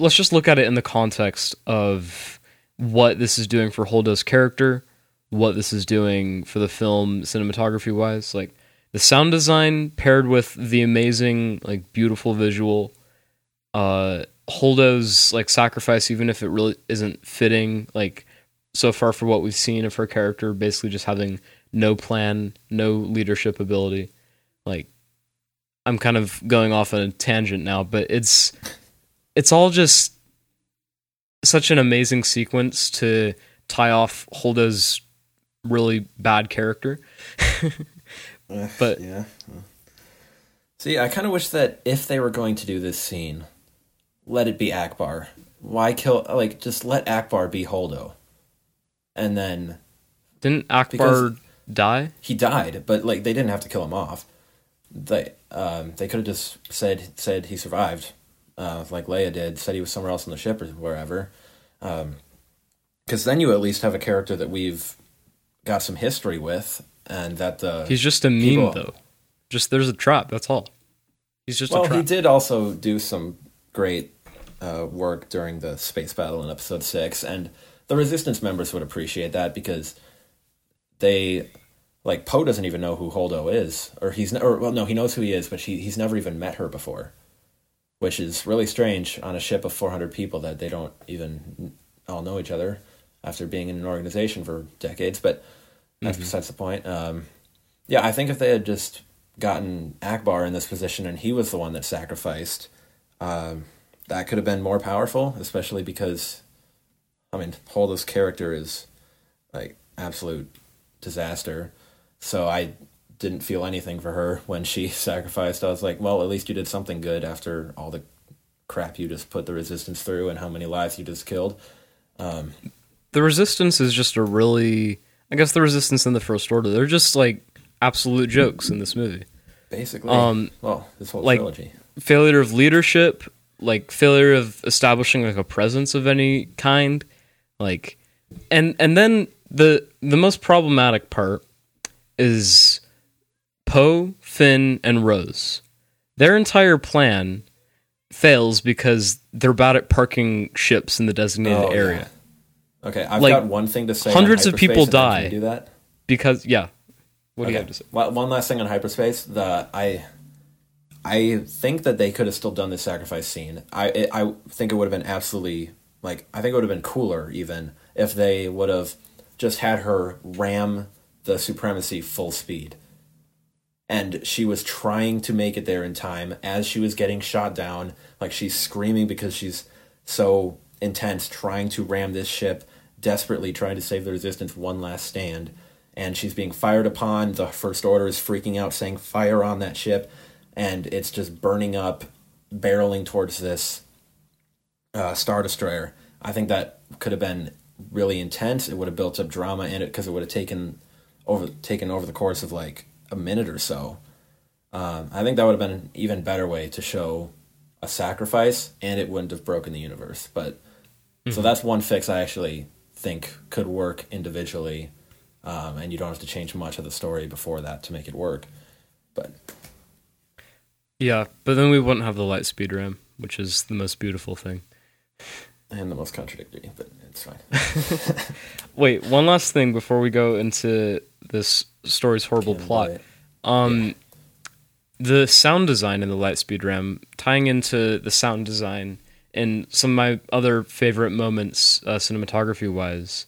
let's just look at it in the context of what this is doing for Holdo's character, what this is doing for the film cinematography wise. Like, the sound design paired with the amazing, like, beautiful visual, uh, Holdo's like sacrifice, even if it really isn't fitting, like, so far for what we've seen of her character, basically just having no plan, no leadership ability. Like, I'm kind of going off on a tangent now, but it's it's all just such an amazing sequence to tie off Holdo's really bad character. But yeah, see, I kind of wish that if they were going to do this scene, let it be Ackbar. Why kill? Like, just let Ackbar be Holdo, and then didn't Ackbar die? He died, but like they didn't have to kill him off. They um they could have just said said he survived, uh, like Leia did, said he was somewhere else on the ship or wherever, um, because then you at least have a character that we've got some history with, and that the he's just a meme people, though. Just there's a trap. That's all. He's just well. A trap. He did also do some great uh, work during the space battle in episode six, and the Resistance members would appreciate that because they, like, Poe doesn't even know who Holdo is, or he's or well, no, he knows who he is, but he he's never even met her before, which is really strange on a ship of four hundred people that they don't even all know each other after being in an organization for decades. But that's mm-hmm. besides the point. Um, yeah, I think if they had just gotten Ackbar in this position and he was the one that sacrificed. Um, that could have been more powerful, especially because, I mean, Holdo's character is like absolute disaster. So I didn't feel anything for her when she sacrificed. I was like, well, at least you did something good after all the crap you just put the Resistance through and how many lives you just killed. Um, the Resistance is just a really, I guess the Resistance in the First Order, they're just like absolute jokes in this movie. Basically. Um, well, this whole like, trilogy. Failure of leadership, like failure of establishing like a presence of any kind, like, and and then the the most problematic part is Poe, Finn, and Rose. Their entire plan fails because they're bad at parking ships in the designated oh, area. Yeah. Okay, I've like, got one thing to say. Hundreds of people die. Do that? Because yeah, what okay. do you have to say? Well, one last thing on hyperspace. The I. I think that they could have still done this sacrifice scene. I it, I think it would have been absolutely, like, I think it would have been cooler even if they would have just had her ram the Supremacy full speed. And she was trying to make it there in time as she was getting shot down. Like, she's screaming because she's so intense, trying to ram this ship, desperately trying to save the Resistance one last stand. And she's being fired upon. The First Order is freaking out, saying, "Fire on that ship." And it's just burning up, barreling towards this uh, Star Destroyer. I think that could have been really intense. It would have built up drama in it because it would have taken over taken over the course of like a minute or so. Um, I think that would have been an even better way to show a sacrifice, and it wouldn't have broken the universe. But mm-hmm. So that's one fix I actually think could work individually, um, and you don't have to change much of the story before that to make it work. But... yeah, but then we wouldn't have the light speed ram, which is the most beautiful thing. And the most contradictory, but it's fine. Wait, one last thing before we go into this story's horrible Can't plot. Um, yeah. The sound design in the light speed ram, tying into the sound design and some of my other favorite moments uh, cinematography-wise,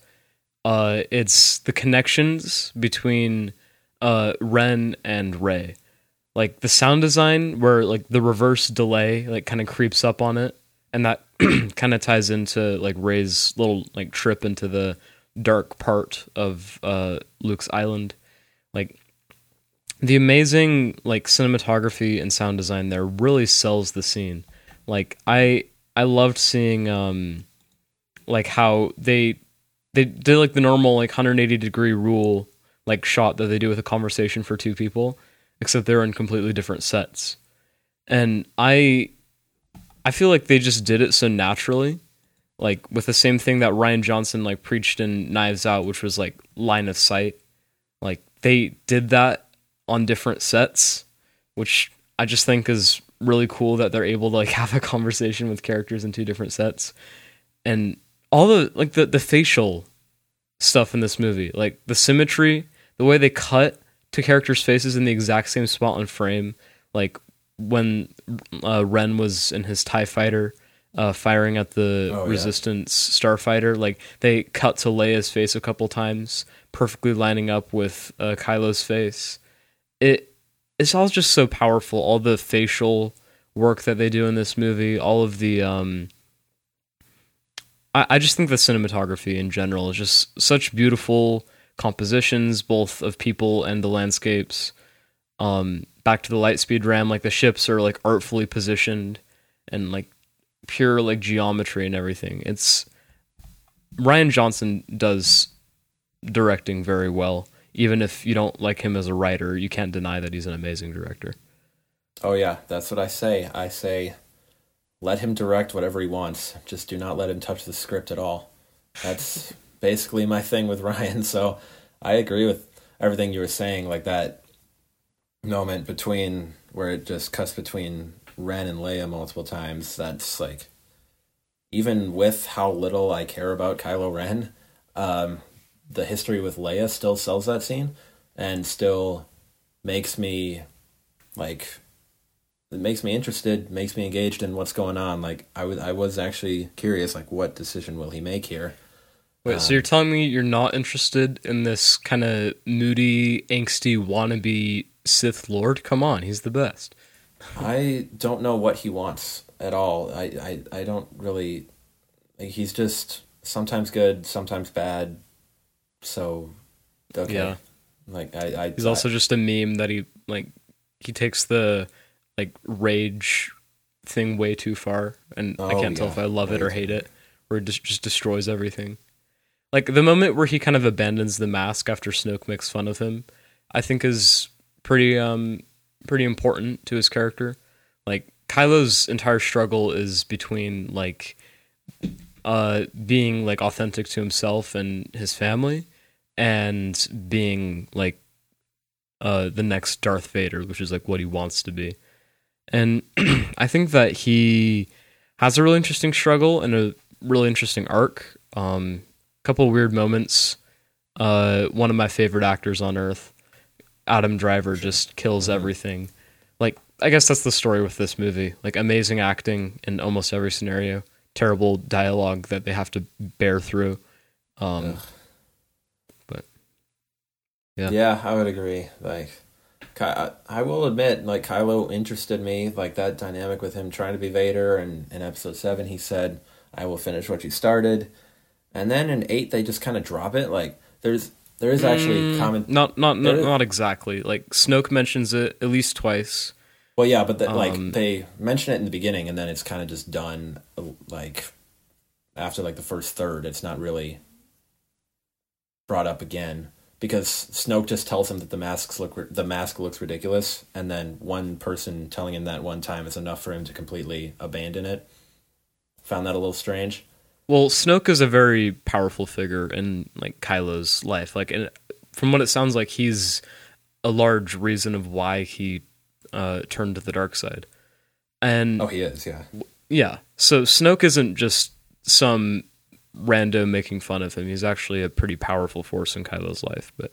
uh, it's the connections between uh, Ren and Rey. Like, the sound design where, like, the reverse delay, like, kind of creeps up on it. And that kind of ties into, like, Rey's little, like, trip into the dark part of uh, Luke's island. Like, the amazing like cinematography and sound design there really sells the scene. Like, I I loved seeing um like how they they did like the normal like one hundred eighty degree rule like shot that they do with a conversation for two people, except they're in completely different sets. And I I feel like they just did it so naturally, like with the same thing that Rian Johnson like preached in Knives Out, which was like line of sight. Like, they did that on different sets, which I just think is really cool that they're able to like have a conversation with characters in two different sets. And all the like the, the facial stuff in this movie, like the symmetry, the way they cut to characters' faces in the exact same spot on frame, like when uh, Ren was in his TIE fighter uh, firing at the oh, Resistance yeah. starfighter, like they cut to Leia's face a couple times, perfectly lining up with uh, Kylo's face. It it's all just so powerful. All the facial work that they do in this movie, all of the um, I, I just think the cinematography in general is just such beautiful compositions, both of people and the landscapes. Um, back to the lightspeed ram, like the ships are like artfully positioned and like pure like geometry and everything. It's Rian Johnson does directing very well. Even if you don't like him as a writer, you can't deny that he's an amazing director. Oh yeah, that's what I say. I say, let him direct whatever he wants. Just do not let him touch the script at all. That's basically my thing with Rian. So I agree with everything you were saying, like that moment between where it just cuts between Ren and Leia multiple times. That's like, even with how little I care about Kylo Ren, um, the history with Leia still sells that scene and still makes me like, it makes me interested, makes me engaged in what's going on. Like I was, I was actually curious, like what decision will he make here? Wait, um, so you're telling me you're not interested in this kind of moody, angsty wannabe Sith Lord? Come on, he's the best. I don't know what he wants at all. I, I, I don't really, like, he's just sometimes good, sometimes bad. So, okay. Yeah. Like I, I he's I, also just a meme that he like he takes the like rage thing way too far, and oh, I can't yeah. tell if I love it or hate it, or it just just destroys everything. Like the moment where he kind of abandons the mask after Snoke makes fun of him, I think is pretty um pretty important to his character. Like Kylo's entire struggle is between like uh being like authentic to himself and his family, and being like uh, the next Darth Vader, which is like what he wants to be. And I think that he has a really interesting struggle and a really interesting arc. Um, a couple of weird moments. Uh, one of my favorite actors on Earth, Adam Driver, just kills everything. Like, I guess that's the story with this movie. Like, amazing acting in almost every scenario. Terrible dialogue that they have to bear through. Um, Ugh. Yeah. yeah, I would agree. Like, Ky- I will admit, like, Kylo interested me, like, that dynamic with him trying to be Vader, and in Episode seven he said, I will finish what you started. And then in eight they just kind of drop it. Like, there's there is actually... Mm, common. Not not not, is... not exactly. Like, Snoke mentions it at least twice. Well, yeah, but, the, um, like, they mention it in the beginning, and then it's kind of just done, like, after, like, the first third. It's not really brought up again. Because Snoke just tells him that the masks look the mask looks ridiculous, and then one person telling him that one time is enough for him to completely abandon it. Found that a little strange. Well, Snoke is a very powerful figure in like Kylo's life. Like, and from what it sounds like, he's a large reason of why he uh, turned to the dark side. And oh, he is, yeah, yeah. So Snoke isn't just some random making fun of him. He's actually a pretty powerful force in Kylo's life. But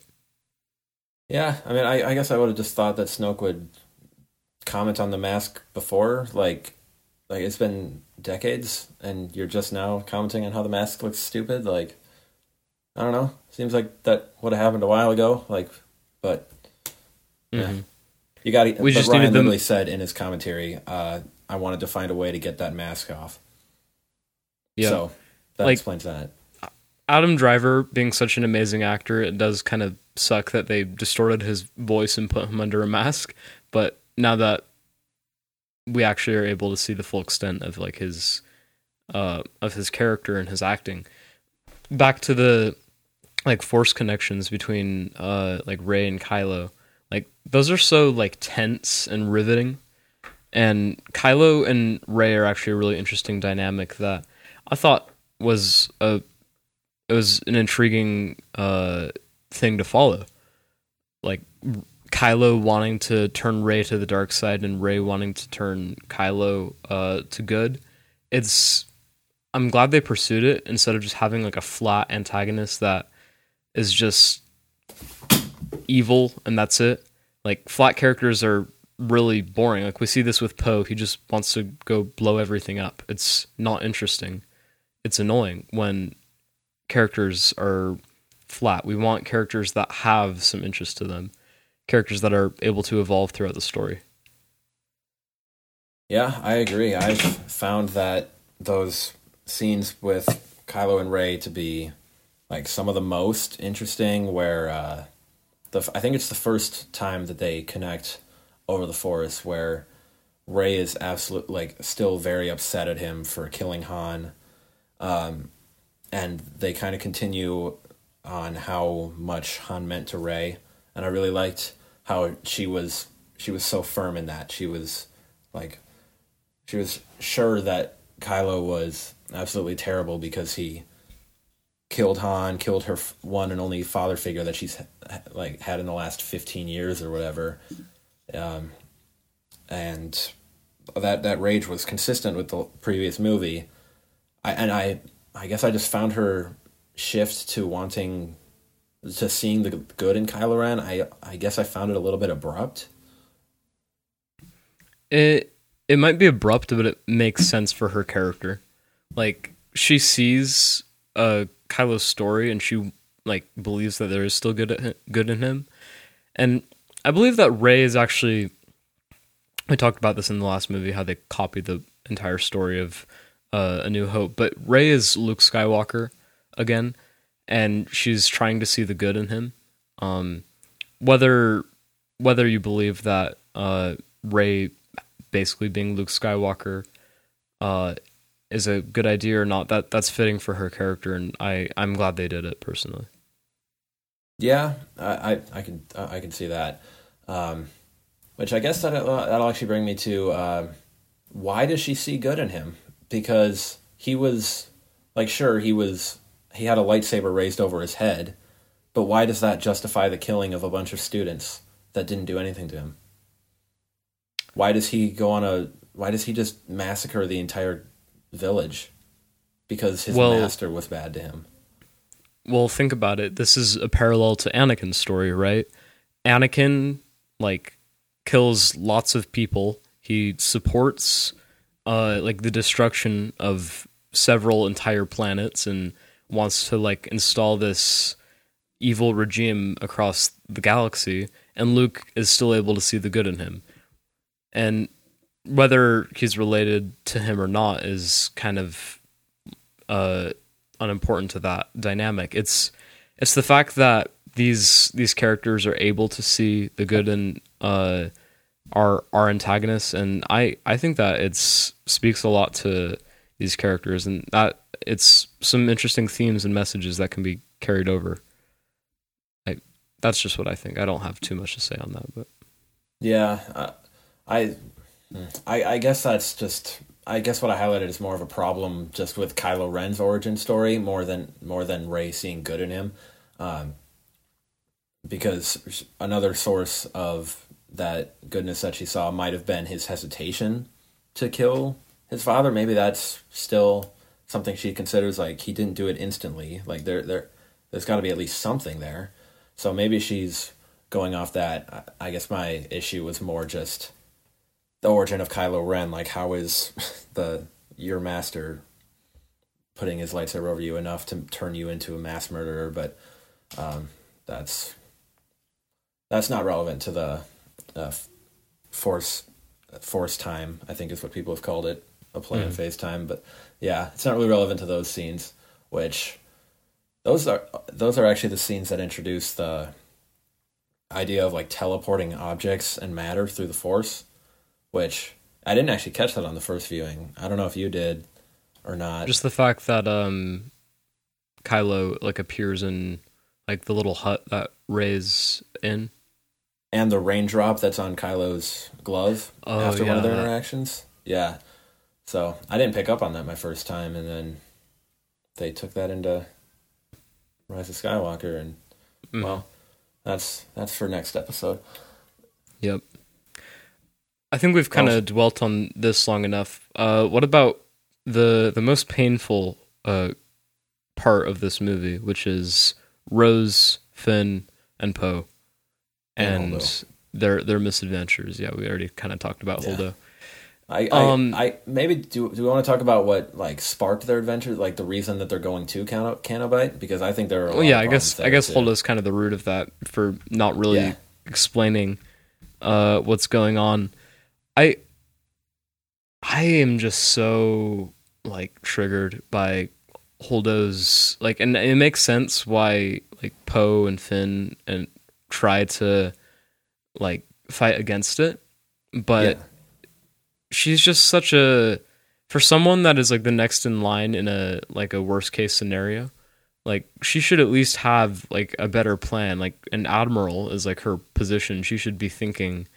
yeah, I mean, I, I guess I would have just thought that Snoke would comment on the mask before. Like, like it's been decades, and you're just now commenting on how the mask looks stupid. Like, I don't know. Seems like that would have happened a while ago. Like, but mm-hmm. yeah. you got. But just Rian literally them- said in his commentary, uh, "I wanted to find a way to get that mask off." Yeah. So. That like, explains that. Adam Driver being such an amazing actor, it does kind of suck that they distorted his voice and put him under a mask. But now that we actually are able to see the full extent of like his uh, of his character and his acting, back to the like force connections between uh, like Rey and Kylo, like those are so like tense and riveting. And Kylo and Rey are actually a really interesting dynamic that I thought was a it was an intriguing uh, thing to follow. Like Kylo wanting to turn Rey to the dark side and Rey wanting to turn Kylo uh, to good. It's I'm glad they pursued it instead of just having like a flat antagonist that is just evil and that's it. Like flat characters are really boring. Like we see this with Poe. He just wants to go blow everything up. It's not interesting. It's annoying when characters are flat. We want characters that have some interest to them. Characters that are able to evolve throughout the story. Yeah, I agree. I've found that those scenes with Kylo and Rey to be like some of the most interesting where uh, the I think it's the first time that they connect over the forest where Rey is absolutely like still very upset at him for killing Han. Um, and they kind of continue on how much Han meant to Rey. And I really liked how she was, she was so firm in that she was like, she was sure that Kylo was absolutely terrible because he killed Han, killed her one and only father figure that she's like had in the last fifteen years or whatever. Um, and that, that rage was consistent with the previous movie. I, and I, I guess I just found her shift to wanting to seeing the good in Kylo Ren. I, I guess I found it a little bit abrupt. It, it might be abrupt, but it makes sense for her character. Like she sees, uh, Kylo's story and she like believes that there is still good, at, good in him. And I believe that Rey is actually, we talked about this in the last movie, how they copied the entire story of uh, A New Hope, but Rey is Luke Skywalker again, and she's trying to see the good in him. Um, whether whether you believe that uh, Rey basically being Luke Skywalker uh, is a good idea or not, that that's fitting for her character, and I, I'm glad they did it personally. Yeah, I, I, I can I can see that, um, which I guess that that'll actually bring me to uh, why does she see good in him? Because he was like sure he was he had a lightsaber raised over his head, but why does that justify the killing of a bunch of students that didn't do anything to him? Why does he go on a why does he just massacre the entire village? Because his well, master was bad to him. Well, think about it. This is a parallel to Anakin's story, right? Anakin, like, kills lots of people. He supports, uh, like, the destruction of several entire planets and wants to, like, install this evil regime across the galaxy. And Luke is still able to see the good in him. And whether he's related to him or not is kind of... uh. unimportant to that dynamic. It's it's the fact that these these characters are able to see the good in uh, our our antagonists, and I I think that it's speaks a lot to these characters, and that it's some interesting themes and messages that can be carried over. I that's just what I think. I don't have too much to say on that, but yeah, uh, I I I guess that's just. I guess what I highlighted is more of a problem just with Kylo Ren's origin story more than more than Rey seeing good in him, um, because another source of that goodness that she saw might have been his hesitation to kill his father. Maybe that's still something she considers like he didn't do it instantly. Like there there there's got to be at least something there. So maybe she's going off that. I, I guess my issue was more just the origin of Kylo Ren, like how is the your master putting his lightsaber over you enough to turn you into a mass murderer? But um, that's that's not relevant to the uh, force force time, I think is what people have called it, a play mm. in phase time. But yeah, it's not really relevant to those scenes, which Those are those are actually the scenes that introduce the idea of like teleporting objects and matter through the Force, which I didn't actually catch that on the first viewing. I don't know if you did or not. Just the fact that um, Kylo like appears in like the little hut that Rey's in, and the raindrop that's on Kylo's glove oh, after yeah. one of their interactions. Yeah, so I didn't pick up on that my first time, and then they took that into Rise of Skywalker, and mm. well, that's that's for next episode. Yep. I think we've kind of oh. dwelt on this long enough. Uh, what about the the most painful uh, part of this movie, which is Rose, Finn, and Poe, and, and their their misadventures? Yeah, we already kind of talked about yeah. Holdo. I, I, um, I maybe do. Do we want to talk about what like sparked their adventure, like the reason that they're going to Canto, Canto Bight? Because I think there are. A well, lot yeah, of I guess there, I guess Holdo's kind of the root of that for not really yeah. explaining uh, what's going on. I I am just so like triggered by Holdo's like, and it makes sense why like Poe and Finn and try to like fight against it, but. Yeah. She's just such a, for someone that is like the next in line in a like a worst case scenario, like she should at least have like a better plan. Like an admiral is like her position. She should be thinking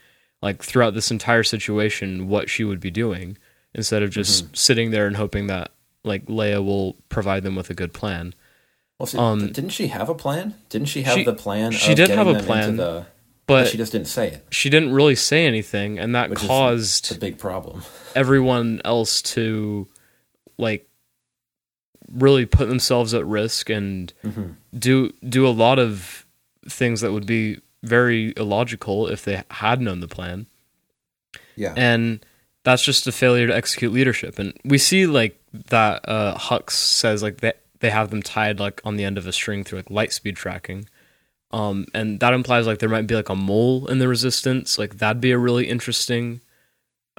like throughout this entire situation what she would be doing instead of just mm-hmm. sitting there and hoping that like Leia will provide them with a good plan. Well, so um, didn't she have a plan? Didn't she have she, the plan? She of did have a plan. The- But she just didn't say it. She didn't really say anything, and that Which caused is a big problem. Everyone else to like really put themselves at risk and mm-hmm. do do a lot of things that would be very illogical if they had known the plan. Yeah, and that's just a failure to execute leadership. And we see like that uh, Hux says like they they have them tied like on the end of a string through like light speed tracking. Um, and that implies like there might be like a mole in the Resistance. Like that'd be a really interesting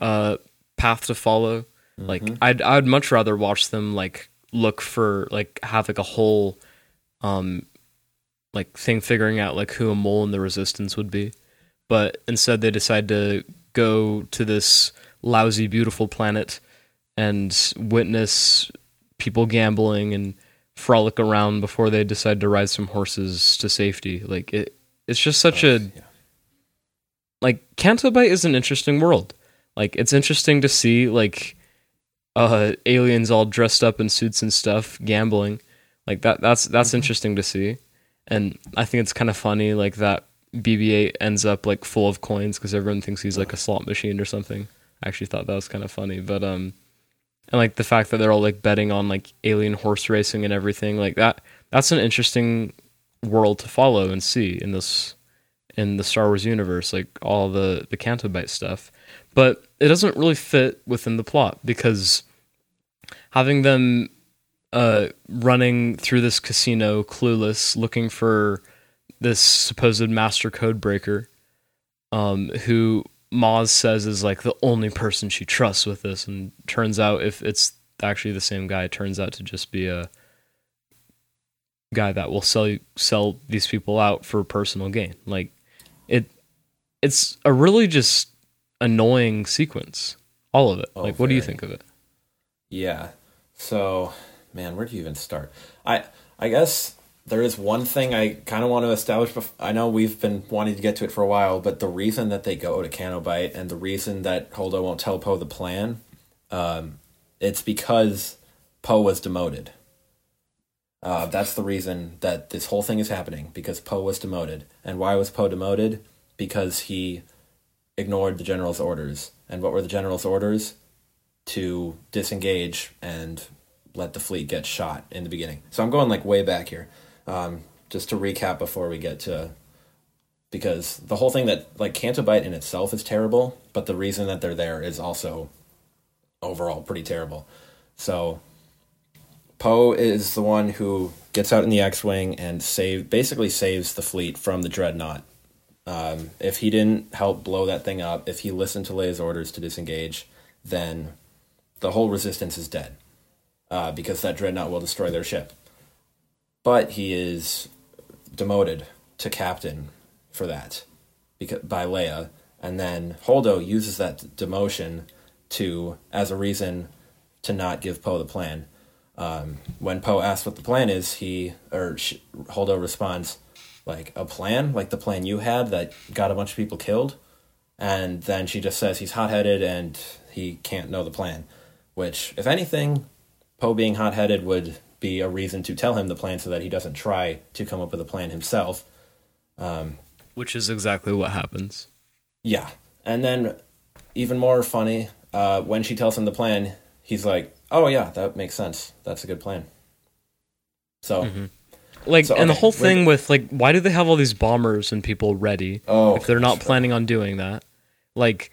uh, path to follow. Mm-hmm. Like I'd I'd much rather watch them like look for like have like a whole um, like thing figuring out like who a mole in the Resistance would be. But instead they decide to go to this lousy, beautiful planet and witness people gambling and frolic around before they decide to ride some horses to safety. Like it, it's just such oh, a yeah. like Canto Bight is an interesting world. Like it's interesting to see like uh, aliens all dressed up in suits and stuff gambling. Like that. That's that's mm-hmm. interesting to see, and I think it's kind of funny. Like that B B eight ends up like full of coins because everyone thinks he's like a slot machine or something. I actually thought that was kind of funny, but um. And, like, the fact that they're all, like, betting on, like, alien horse racing and everything, like, that that's an interesting world to follow and see in this, in the Star Wars universe, like, all the, the Canto Bight stuff. But it doesn't really fit within the plot, because having them uh, running through this casino, clueless, looking for this supposed master code breaker, um, who... Maz says is like the only person she trusts with this, and turns out if it's actually the same guy, it turns out to just be a guy that will sell you, sell these people out for personal gain. Like it, it's a really just annoying sequence, all of it. Oh, like, what do you think of it? Yeah. So, man, where do you even start? I I guess. There is one thing I kind of want to establish. Before. I know we've been wanting to get to it for a while, but the reason that they go to Canto Bight and the reason that Holdo won't tell Poe the plan, um, it's because Poe was demoted. Uh, that's the reason that this whole thing is happening, because Poe was demoted. And why was Poe demoted? Because he ignored the general's orders. And what were the general's orders? To disengage and let the fleet get shot in the beginning. So I'm going like way back here. Um, just to recap before we get to, because the whole thing that like Canto Bight in itself is terrible, but the reason that they're there is also overall pretty terrible. So Poe is the one who gets out in the X-Wing and save basically saves the fleet from the Dreadnought. Um, if he didn't help blow that thing up, if he listened to Leia's orders to disengage, then the whole Resistance is dead, uh, because that Dreadnought will destroy their ship. but he is demoted to captain for that because by Leia, and then Holdo uses that demotion to as a reason to not give Poe the plan. Um, when Poe asks what the plan is, he or she, Holdo responds, like, a plan? Like the plan you had that got a bunch of people killed? And then she just says he's hot-headed and he can't know the plan. Which, if anything, Poe being hot-headed would be a reason to tell him the plan so that he doesn't try to come up with a plan himself. Um, Which is exactly what happens. Yeah. And then, even more funny, uh, when she tells him the plan, he's like, oh yeah, that makes sense. That's a good plan. So... Mm-hmm. Like, so, okay, and the whole thing we're... with, like, why do they have all these bombers and people ready oh, if they're not planning on doing that? Like,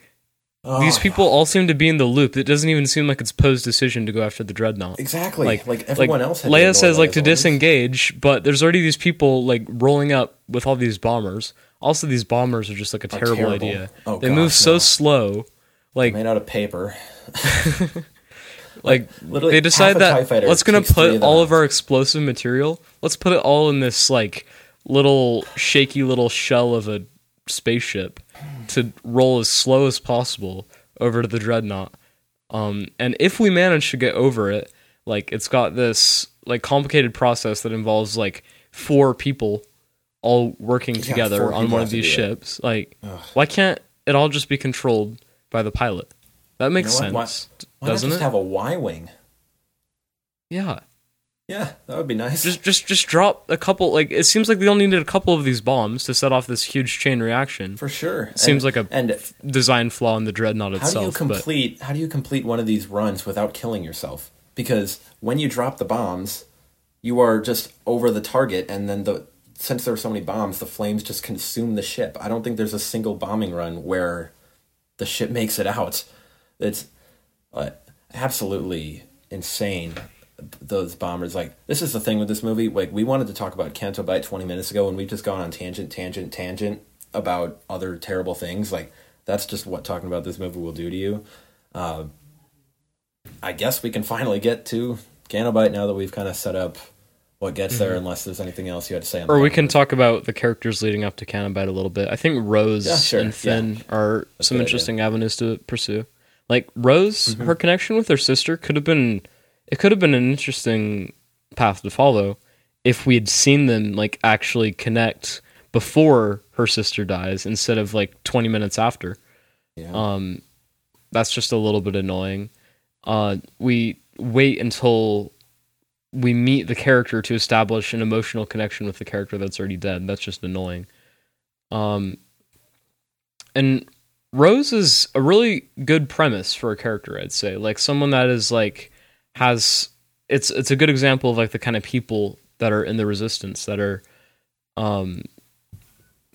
oh, these people all seem to be in the loop. It doesn't even seem like it's Poe's decision to go after the Dreadnought. Exactly. Like, like everyone like, else had Leia says, like, to always. disengage, but there's already these people, like, rolling up with all these bombers. Also, these bombers are just, like, a terrible, terrible idea. Oh, they gosh, move so no. slow. Like Made out of paper. Like, literally they decide that let's gonna put all of our explosive material, let's put it all in this, like, little shaky little shell of a spaceship to roll as slow as possible over to the Dreadnought. Um, and if we manage to get over it, like, it's got this, like, complicated process that involves, like, four people all working yeah, together on one of these ships. Like, Ugh. why can't it all just be controlled by the pilot? That makes you know sense. Why, why doesn't not just it? Have a Y-wing? Yeah. Yeah, that would be nice. Just just just drop a couple, like, it seems like they only needed a couple of these bombs to set off this huge chain reaction. For sure. It seems and, like a and, f- design flaw in the Dreadnought how itself. Do you complete, but... How do you complete one of these runs without killing yourself? Because when you drop the bombs, you are just over the target, and then the since there are so many bombs, the flames just consume the ship. I don't think there's a single bombing run where the ship makes it out. It's uh, absolutely insane, those bombers. Like, this is the thing with this movie. Like, we wanted to talk about Canto Bight twenty minutes ago, and we've just gone on tangent, tangent, tangent about other terrible things. Like, that's just what talking about this movie will do to you. Uh, I guess we can finally get to Canto Bight now that we've kind of set up what gets mm-hmm. there, unless there's anything else you had to say. On or we can talk about the characters leading up to Canto Bight a little bit. I think Rose yeah, sure. and Finn yeah. are that's some interesting idea. avenues to pursue. Like, Rose, mm-hmm. her connection with her sister could have been, it could have been an interesting path to follow if we had seen them, like, actually connect before her sister dies instead of, like, twenty minutes after. Yeah. Um, that's just a little bit annoying. Uh, we wait until we meet the character to establish an emotional connection with the character that's already dead. That's just annoying. Um, and... Rose is a really good premise for a character, I'd say. Like, someone that is, like, has... It's it's a good example of, like, the kind of people that are in the Resistance that are... um,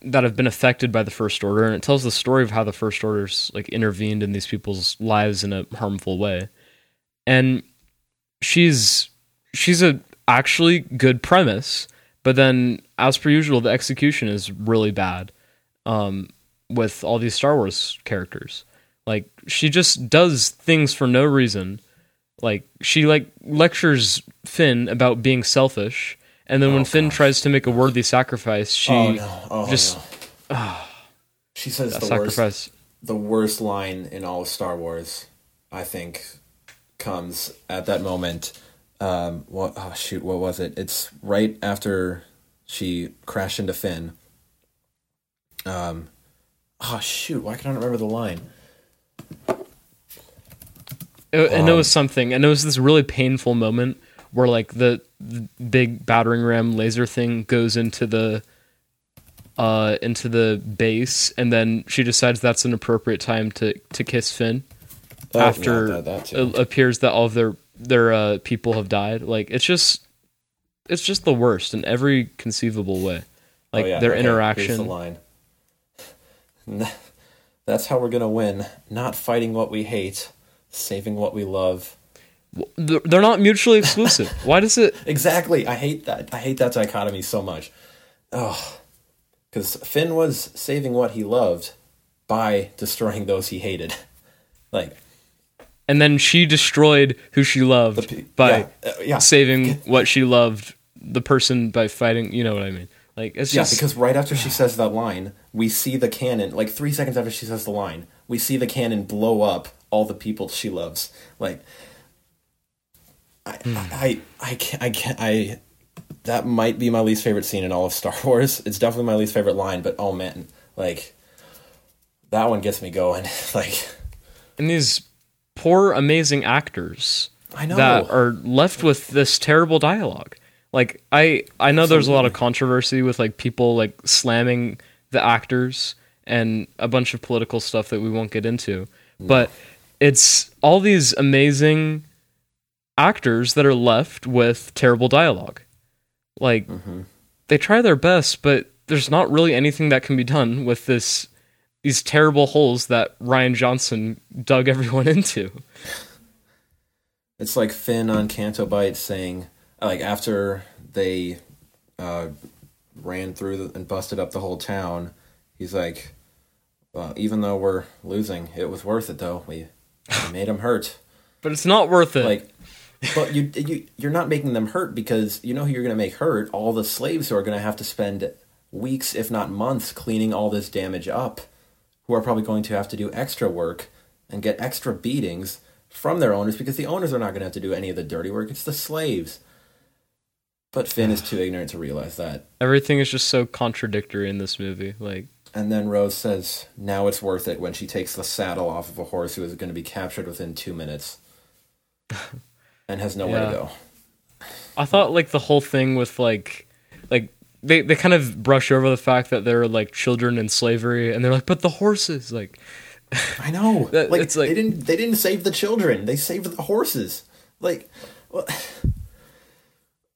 that have been affected by the First Order, and it tells the story of how the First Order's, like, intervened in these people's lives in a harmful way. And she's... She's a actually good premise, but then, as per usual, the execution is really bad. Um... with all these Star Wars characters. Like, she just does things for no reason. Like, she, like, lectures Finn about being selfish, and then oh, when gosh. Finn tries to make a worthy sacrifice, she oh, no. oh, just... No. Oh, she says the sacrifice. worst... The worst line in all of Star Wars, I think, comes at that moment. Um, what, oh, shoot, what was it? It's right after she crashed into Finn. Um... Oh, shoot, why can I not remember the line? It, um, and it was something, and it was this really painful moment where, like, the, the big battering ram laser thing goes into the uh, into the base, and then she decides that's an appropriate time to, to kiss Finn oh, after yeah, that, that it appears that all of their, their uh, people have died. Like, it's just, it's just the worst in every conceivable way. Like, oh, yeah, their okay, interaction... Here's the line. That's how we're gonna win. Not fighting what we hate, saving what we love. They're not mutually exclusive. Why does it? Exactly. I hate that. I hate that dichotomy so much. Oh, because Finn was saving what he loved by destroying those he hated. Like, and then she destroyed who she loved the, by yeah, uh, yeah. saving Get, what she loved the person by fighting, you know what I mean? Like it's yeah, just because right after she says that line, we see the cannon, like three seconds after she says the line, we see the cannon blow up all the people she loves. Like I mm. I I can't I can't I that might be my least favorite scene in all of Star Wars. It's definitely my least favorite line, but oh man, like that one gets me going. Like, and these poor amazing actors I know. that are left with this terrible dialogue. Like I, I know Absolutely. There's a lot of controversy with like people like slamming the actors and a bunch of political stuff that we won't get into, no. but it's all these amazing actors that are left with terrible dialogue. Like mm-hmm. they try their best, but there's not really anything that can be done with this, these terrible holes that Rian Johnson dug everyone into. It's like Finn on Canto Bight saying, like after they uh, ran through the, and busted up the whole town, he's like, well, even though we're losing, it was worth it though. We, we made them hurt. But it's not worth it. Like, but you, you, you're not making them hurt because you know who you're going to make hurt? All the slaves who are going to have to spend weeks, if not months, cleaning all this damage up, who are probably going to have to do extra work and get extra beatings from their owners because the owners are not going to have to do any of the dirty work. It's the slaves. But Finn is too ignorant to realize that. Everything is just so contradictory in this movie. Like, and then Rose says, now it's worth it, when she takes the saddle off of a horse who is going to be captured within two minutes and has nowhere yeah. to go. I thought like the whole thing with like, like they, they kind of brush over the fact that they're like children in slavery and they're like, but the horses, like, I know that, like, it's like, they didn't, they didn't save the children. They saved the horses. Like, well,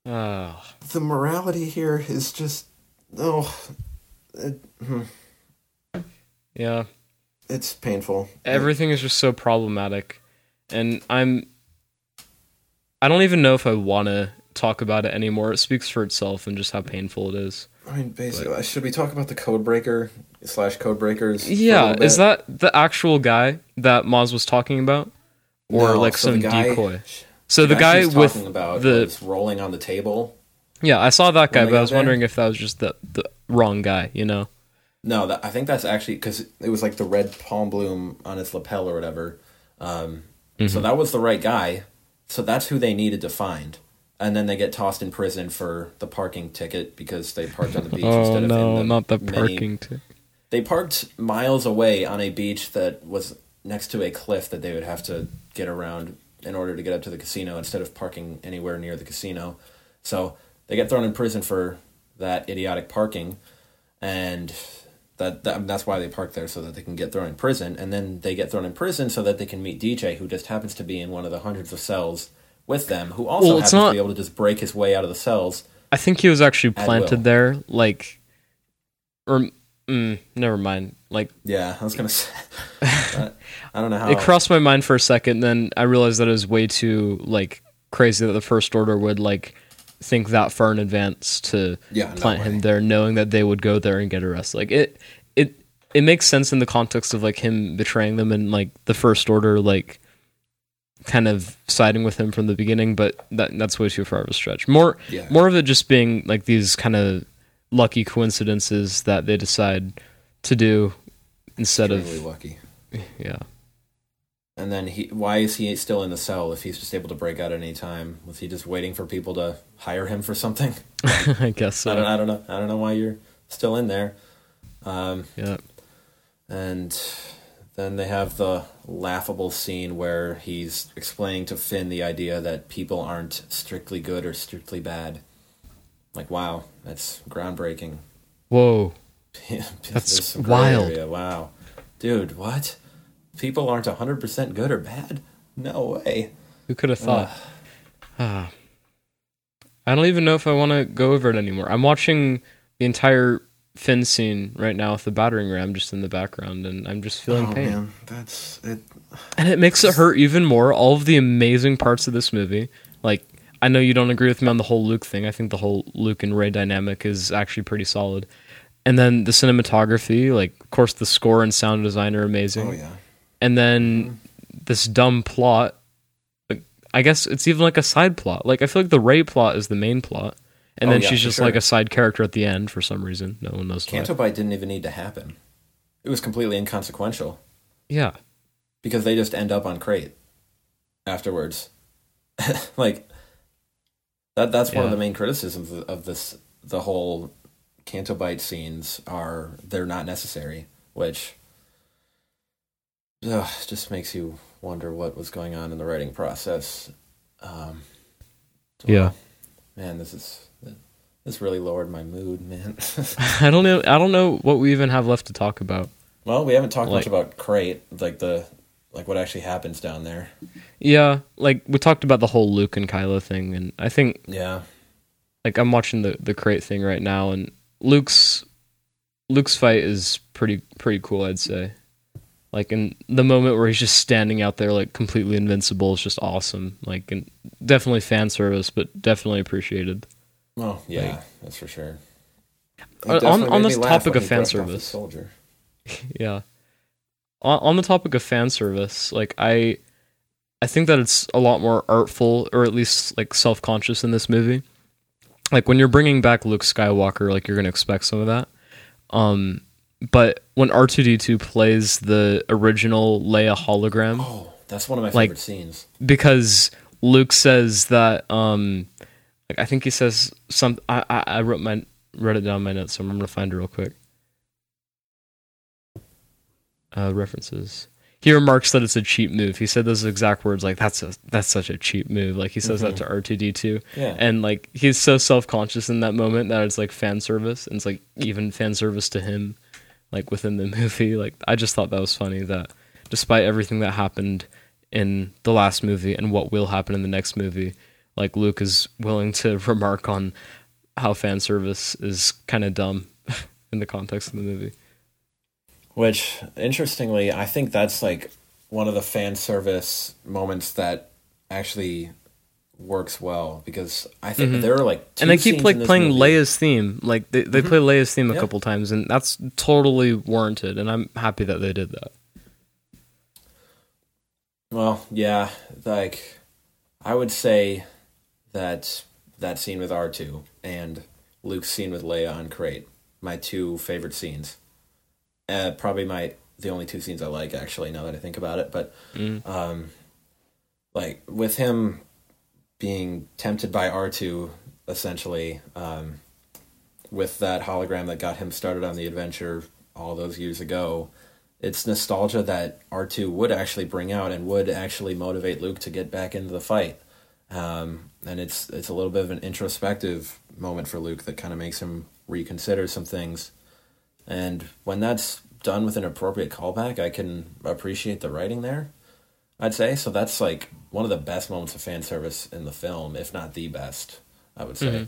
oh. The morality here is just oh, it, hmm. yeah, it's painful. Everything is just so problematic, and I'm I don't even know if I want to talk about it anymore. It speaks for itself and just how painful it is. I mean, basically, but, should we talk about the Codebreaker slash Codebreakers? Yeah, is that the actual guy that Maz was talking about, or no, like so some guy, decoy? So the guy with about the rolling on the table. Yeah, I saw that guy, but I was wondering if that was just the, the wrong guy, you know? No, that, I think that's actually because it was like the red palm bloom on his lapel or whatever. Um, mm-hmm. So that was the right guy. So that's who they needed to find. And then they get tossed in prison for the parking ticket because they parked on the beach oh, instead of no, in the not the parking ticket. They parked miles away on a beach that was next to a cliff that they would have to get around in order to get up to the casino instead of parking anywhere near the casino. So they get thrown in prison for that idiotic parking, and that, that that's why they park there, so that they can get thrown in prison. And then they get thrown in prison so that they can meet D J, who just happens to be in one of the hundreds of cells with them, who also well, happens not, to be able to just break his way out of the cells. I think he was actually planted there, like, or mm, never mind. Like, yeah, I was going to say, I don't know how. It crossed my mind for a second, then I realized that it was way too, like, crazy that the First Order would, like, think that far in advance to yeah, plant him there, knowing that they would go there and get arrested. Like, it, it, it makes sense in the context of, like, him betraying them and, like, the First Order, like, kind of siding with him from the beginning, but that that's way too far of a stretch. More, yeah. more of it just being, like, these kind of lucky coincidences that they decide to do instead of really lucky. Yeah. And then he, why is he still in the cell if he's just able to break out at any time? Was he just waiting for people to hire him for something? I guess so. I don't, I don't know. I don't know why you're still in there. Um, yeah. And then they have the laughable scene where he's explaining to Finn the idea that people aren't strictly good or strictly bad. Like, wow, that's groundbreaking. Whoa. That's wild. Area. Wow. Dude, what? People aren't one hundred percent good or bad? No way. Who could have thought? Uh. Uh, I don't even know if I want to go over it anymore. I'm watching the entire Finn scene right now with the battering ram just in the background, and I'm just feeling oh, pain. Man. That's it. And it makes it hurt even more. All of the amazing parts of this movie. Like, I know you don't agree with me on the whole Luke thing. I think the whole Luke and Rey dynamic is actually pretty solid. And then the cinematography, like, of course, the score and sound design are amazing. Oh, yeah. And then this dumb plot, like, I guess it's even like a side plot. Like, I feel like the Rey plot is the main plot. And oh, then yeah, she's just sure. like a side character at the end for some reason. No one knows why. Canto Bight didn't even need to happen. It was completely inconsequential. Yeah. Because they just end up on Crait afterwards. Like, that that's one yeah. of the main criticisms of this. The whole Canto Bight scenes are, they're not necessary, which ugh, just makes you wonder what was going on in the writing process. Um, yeah. Man, this is... This really lowered my mood, man. I don't know. I don't know what we even have left to talk about. Well, we haven't talked like, much about Crait, like the, like what actually happens down there. Yeah, like we talked about the whole Luke and Kylo thing, and I think yeah, like I'm watching the the Crait thing right now, and Luke's Luke's fight is pretty pretty cool, I'd say. Like in the moment where he's just standing out there, like completely invincible, is just awesome. Like, and definitely fan service, but definitely appreciated. Oh, yeah, like, that's for sure. It on on this topic of fan service. yeah. On, on the topic of fan service, like I I think that it's a lot more artful, or at least like self-conscious in this movie. Like when you're bringing back Luke Skywalker, like you're going to expect some of that. Um, but when R two D two plays the original Leia hologram, oh, that's one of my like, favorite scenes. Because Luke says that um Like I think he says some. I, I I wrote my wrote it down in my notes, so I'm gonna find it real quick. Uh, references. He remarks that it's a cheap move. He said those exact words, like that's a that's such a cheap move. Like he says mm-hmm. that to R two D two, yeah. And like he's so self conscious in that moment that it's like fan service, and it's like even fan service to him, like within the movie. Like I just thought that was funny that despite everything that happened in the last movie and what will happen in the next movie. Like Luke is willing to remark on how fan service is kind of dumb in the context of the movie. Which, interestingly, I think that's like one of the fan service moments that actually works well, because I think mm-hmm. there are like two and they keep like playing movie. Leia's theme. Like they they mm-hmm. play Leia's theme a yep. couple times, and that's totally warranted. And I'm happy that they did that. Well, yeah, like I would say. That that scene with R two and Luke's scene with Leia on Crait, my two favorite scenes. Uh, probably my the only two scenes I like, actually, now that I think about it. But mm. um, like with him being tempted by R two, essentially, um, with that hologram that got him started on the adventure all those years ago, it's nostalgia that R two would actually bring out and would actually motivate Luke to get back into the fight. Um, and it's it's a little bit of an introspective moment for Luke that kind of makes him reconsider some things. And when that's done with an appropriate callback, I can appreciate the writing there, I'd say. So that's like one of the best moments of fan service in the film, if not the best, I would say. Mm-hmm.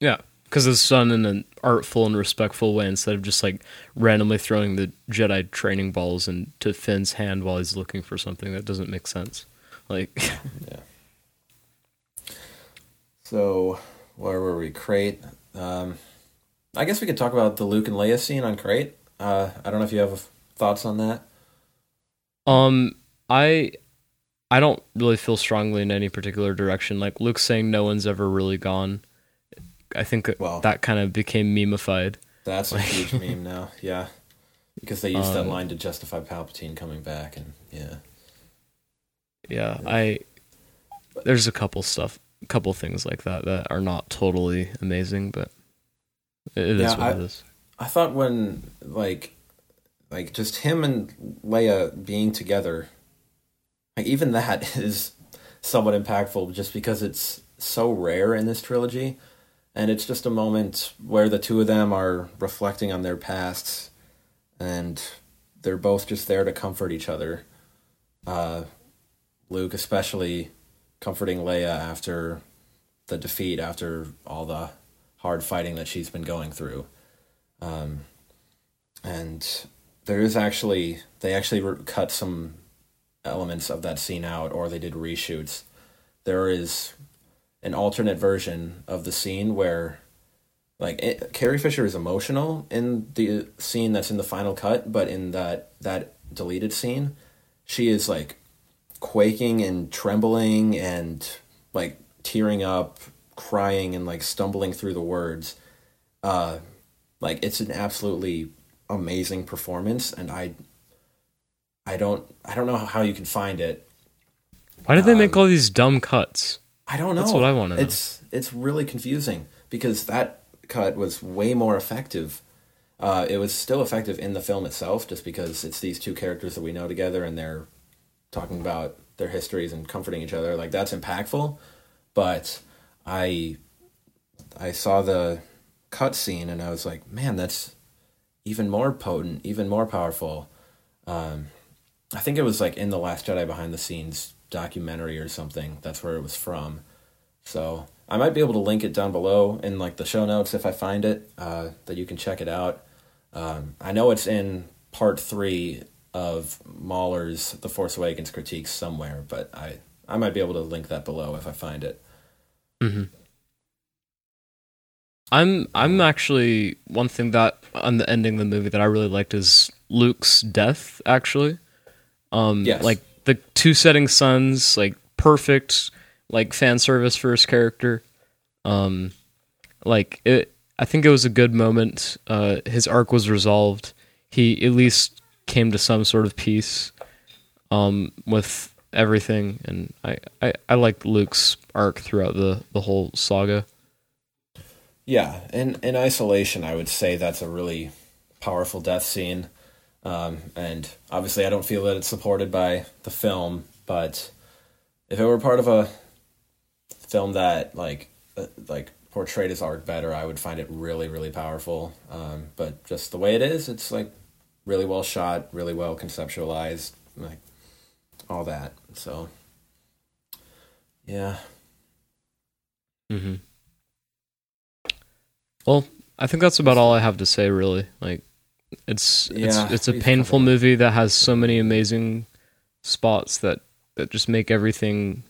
Yeah, because it's done in an artful and respectful way instead of just like randomly throwing the Jedi training balls into Finn's hand while he's looking for something that doesn't make sense. Like, yeah. So, where were we? Crait. Um, I guess we could talk about the Luke and Leia scene on Crait. Uh, I don't know if you have thoughts on that. Um, I, I don't really feel strongly in any particular direction. Like Luke saying, "No one's ever really gone." I think well, that kind of became memeified. That's like, a huge meme now. Yeah, because they used um, that line to justify Palpatine coming back, and yeah, yeah. yeah. I there's a couple stuff. couple things like that that are not totally amazing, but it yeah, is what I, it is. I thought when like like just him and Leia being together, like even that is somewhat impactful just because it's so rare in this trilogy, and it's just a moment where the two of them are reflecting on their pasts, and they're both just there to comfort each other. Uh, Luke especially comforting Leia after the defeat, after all the hard fighting that she's been going through. Um, and there is actually, they actually re- cut some elements of that scene out, or they did reshoots. There is an alternate version of the scene where, like, it, Carrie Fisher is emotional in the scene that's in the final cut, but in that, that deleted scene, she is, like, quaking and trembling and like tearing up, crying and like stumbling through the words. Uh, like it's an absolutely amazing performance, and I, I don't, I don't know how you can find it. Why did they um, make all these dumb cuts? I don't know. That's what I want to know. It's it's really confusing because that cut was way more effective. Uh, it was still effective in the film itself, just because it's these two characters that we know together and they're talking about their histories and comforting each other. Like that's impactful. But I I saw the cut scene and I was like, man, that's even more potent, even more powerful. Um, I think it was like in The Last Jedi behind the scenes documentary or something. That's where it was from. So I might be able to link it down below in like the show notes if I find it, uh, that you can check it out. Um, I know it's in part three of Mahler's The Force Awakens critiques somewhere, but I, I might be able to link that below if I find it. Mm-hmm. I'm I'm actually, one thing that on the ending of the movie that I really liked is Luke's death, actually. Um, yes. Like the two setting suns, like perfect, like fan service for his character. Um, like it, I think it was a good moment. Uh, his arc was resolved. He at least came to some sort of peace um, with everything. And I, I, I liked Luke's arc throughout the, the whole saga. Yeah. In, in isolation, I would say that's a really powerful death scene. Um, and obviously I don't feel that it's supported by the film, but if it were part of a film that like, uh, like portrayed his arc better, I would find it really, really powerful. Um, but just the way it is, it's like really well shot, really well conceptualized, like all that. So yeah. Mm-hmm. Well, I think that's about all I have to say, really. Like, It's yeah, it's it's a painful movie that has so many amazing spots that, that just make everything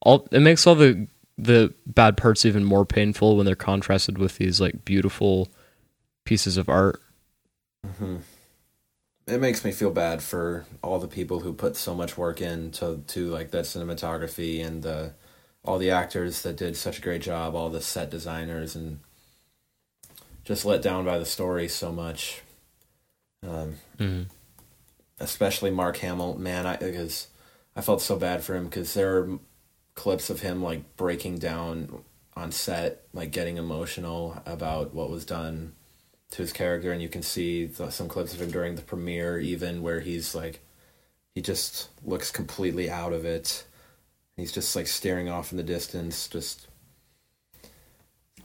all it makes all the the bad parts even more painful when they're contrasted with these like beautiful pieces of art. Mm-hmm. It makes me feel bad for all the people who put so much work into to like that cinematography and the all the actors that did such a great job, all the set designers, and just let down by the story so much. Um, mm-hmm. Especially Mark Hamill, man, I because I felt so bad for him because there are clips of him like breaking down on set, like getting emotional about what was done to his character, and you can see the, some clips of him during the premiere, even where he's like, he just looks completely out of it. He's just like staring off in the distance, just.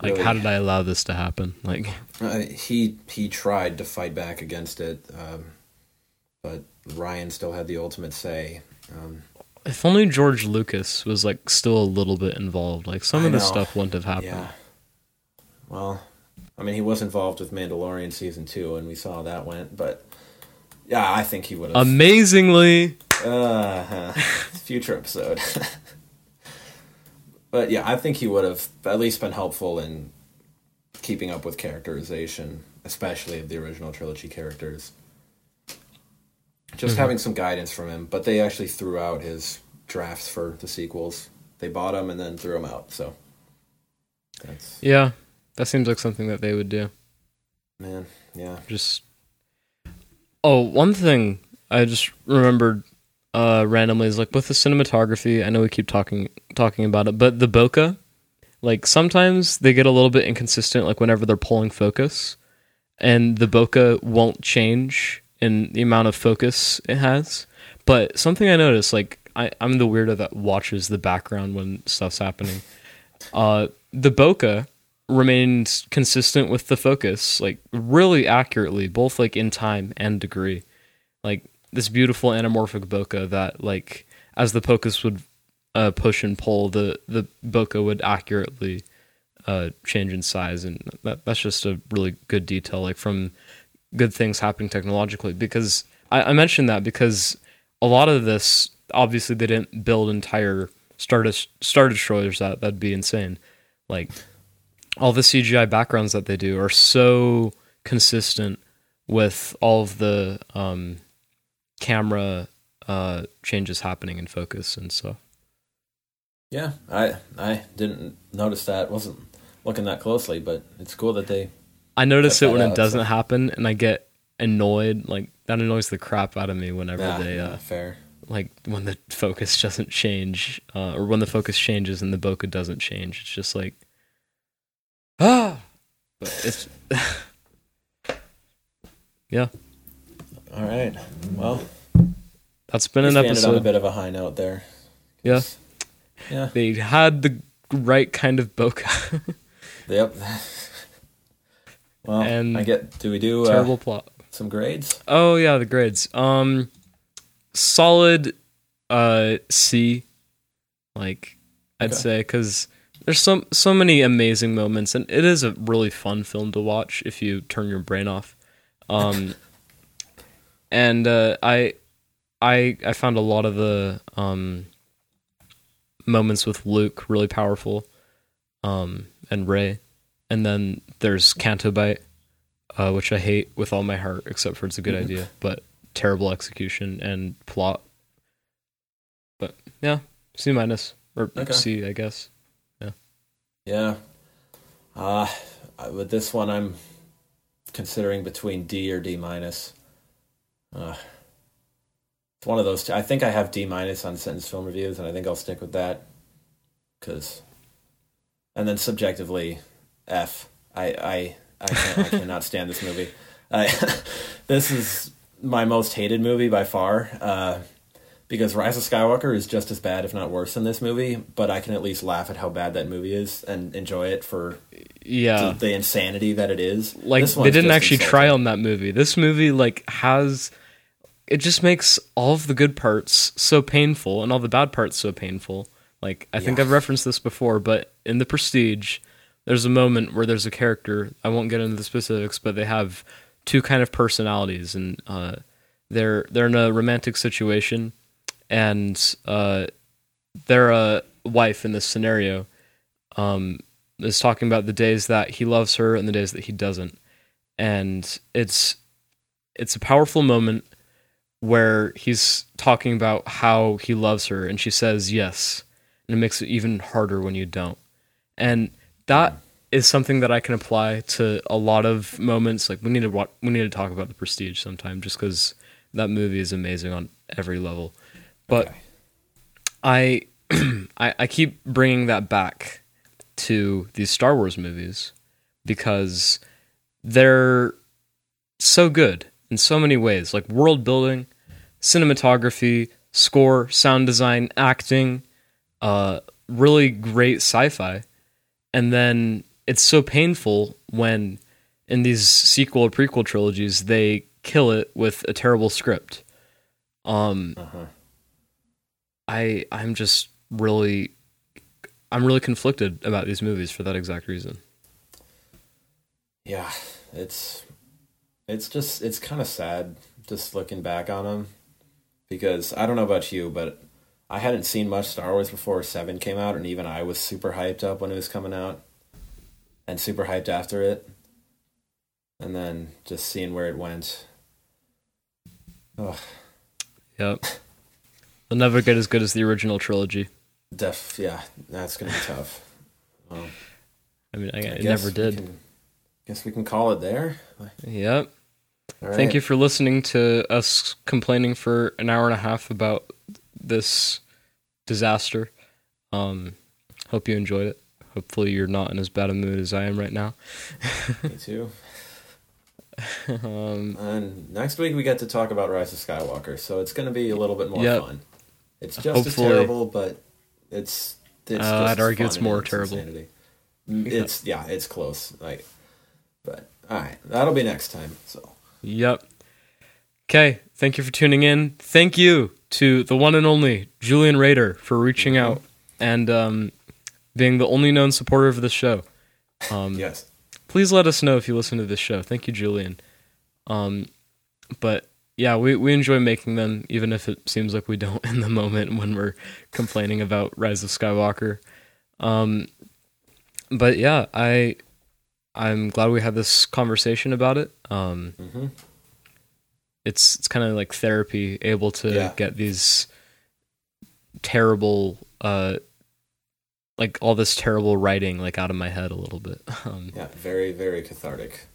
Like, really, how did I allow this to happen? Like, uh, he he tried to fight back against it, um, but Rian still had the ultimate say. Um, if only George Lucas was like still a little bit involved. Like some I of know. the stuff wouldn't have happened. Yeah. Well, I mean, he was involved with Mandalorian season two, and we saw how that went. But yeah, I think he would have. Amazingly, uh, future episode. But yeah, I think he would have at least been helpful in keeping up with characterization, especially of the original trilogy characters. Just mm-hmm. having some guidance from him, but they actually threw out his drafts for the sequels. They bought them and then threw them out, so. That's... Yeah, that seems like something that they would do. Man, yeah. Just. Oh, one thing I just remembered. Uh, randomly is like with the cinematography. I know we keep talking talking about it, but the bokeh, like sometimes they get a little bit inconsistent. Like whenever they're pulling focus, and the bokeh won't change in the amount of focus it has. But something I noticed, like I, I'm the weirdo that watches the background when stuff's happening. Uh, the bokeh remained consistent with the focus, like really accurately, both like in time and degree, like. This beautiful anamorphic bokeh that, like, as the focus would uh, push and pull, the, the bokeh would accurately uh, change in size, and that, that's just a really good detail, like, from good things happening technologically, because I, I mentioned that because a lot of this, obviously, they didn't build entire Star, De- Star Destroyers out. That'd be insane. Like, all the C G I backgrounds that they do are so consistent with all of the... Um, camera uh, changes happening in focus and stuff. Yeah, I I didn't notice that. Wasn't looking that closely, but it's cool that they... I notice it when out, it doesn't so. happen, and I get annoyed. Like, that annoys the crap out of me whenever nah, they... Uh, fair. Like, when the focus doesn't change, uh, or when the focus changes and the bokeh doesn't change. It's just like... Ah! But it's... yeah. All right. Well... That's been an episode. On a bit of a high note there. Yeah. Yeah. They had the right kind of bokeh. Yep. Well, and I get. Do we do terrible uh, plot? Some grades? Oh yeah, the grades. Um, solid. Uh, C. Like I'd okay. say, because there's so so many amazing moments, and it is a really fun film to watch if you turn your brain off. Um, and uh, I. I, I found a lot of the um, moments with Luke really powerful, um, and Rey, and then there's Canto Bight, uh, which I hate with all my heart, except for it's a good idea, but terrible execution and plot. But yeah, C minus or okay. C, I guess. Yeah, yeah. Uh, with this one, I'm considering between D or D minus. Uh, One of those two. I think I have D minus on sentence film reviews, and I think I'll stick with that. Cause, and then subjectively, F. I I I, can't, I cannot stand this movie. I, this is my most hated movie by far. Uh, because Rise of Skywalker is just as bad, if not worse, than this movie. But I can at least laugh at how bad that movie is and enjoy it for yeah the, the insanity that it is. Like this they didn't actually insulting. try on that movie. This movie like has. It just makes all of the good parts so painful and all the bad parts so painful. Like, I yeah. think I've referenced this before, but in The Prestige, there's a moment where there's a character, I won't get into the specifics, but they have two kind of personalities, and uh, they're they're in a romantic situation, and uh, their uh, wife in this scenario um, is talking about the days that he loves her and the days that he doesn't. And it's it's a powerful moment where he's talking about how he loves her, and she says yes, and it makes it even harder when you don't. And that is something that I can apply to a lot of moments. Like we need to watch, we need to talk about The Prestige sometime, just because that movie is amazing on every level. But okay. I, I, I keep bringing that back to these Star Wars movies because they're so good in so many ways, like world building, cinematography, score, sound design, acting, uh, really great sci-fi. And then it's so painful when in these sequel or prequel trilogies, they kill it with a terrible script. Um, uh-huh. I, I'm just really, I'm really conflicted about these movies for that exact reason. Yeah, it's... It's just, it's kind of sad just looking back on them because I don't know about you, but I hadn't seen much Star Wars before seven came out, and even I was super hyped up when it was coming out and super hyped after it. And then just seeing where it went. Ugh. Yep. They'll never get as good as the original trilogy. Def, yeah, that's going to be tough. Well, I mean, I, I it never did. Can, guess we can call it there. Yep. Right. Thank you for listening to us complaining for an hour and a half about this disaster. Um, hope you enjoyed it. Hopefully you're not in as bad a mood as I am right now. Me too. Um, and next week we get to talk about Rise of Skywalker, so it's going to be a little bit more yep. fun. It's just hopefully. as terrible, but it's, it's just uh, I'd argue it's more it's terrible. Insanity. It's, yeah, it's close. Like, but... All right, that'll be next time. So. Yep. Okay, thank you for tuning in. Thank you to the one and only Julian Rader for reaching mm-hmm. out and um, being the only known supporter of the show. Um, yes. Please let us know if you listen to this show. Thank you, Julian. Um, but yeah, we, we enjoy making them, even if it seems like we don't in the moment when we're complaining about Rise of Skywalker. Um, but yeah, I... I'm glad we had this conversation about it. Um, mm-hmm. It's it's kind of like therapy, able to yeah. get these terrible uh, like all this terrible writing like out of my head a little bit. Um, yeah, very, very cathartic.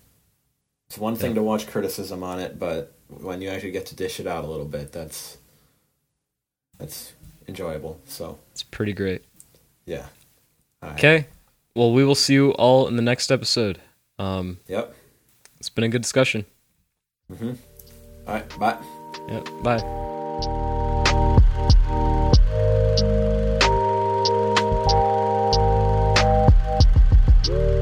It's one thing yeah. to watch criticism on it, but when you actually get to dish it out a little bit, that's that's enjoyable. So it's pretty great. Yeah. All right. Okay. Well, we will see you all in the next episode. Um, yep. It's been a good discussion. Mm-hmm. All right. Bye. Yep. Bye. Thank you.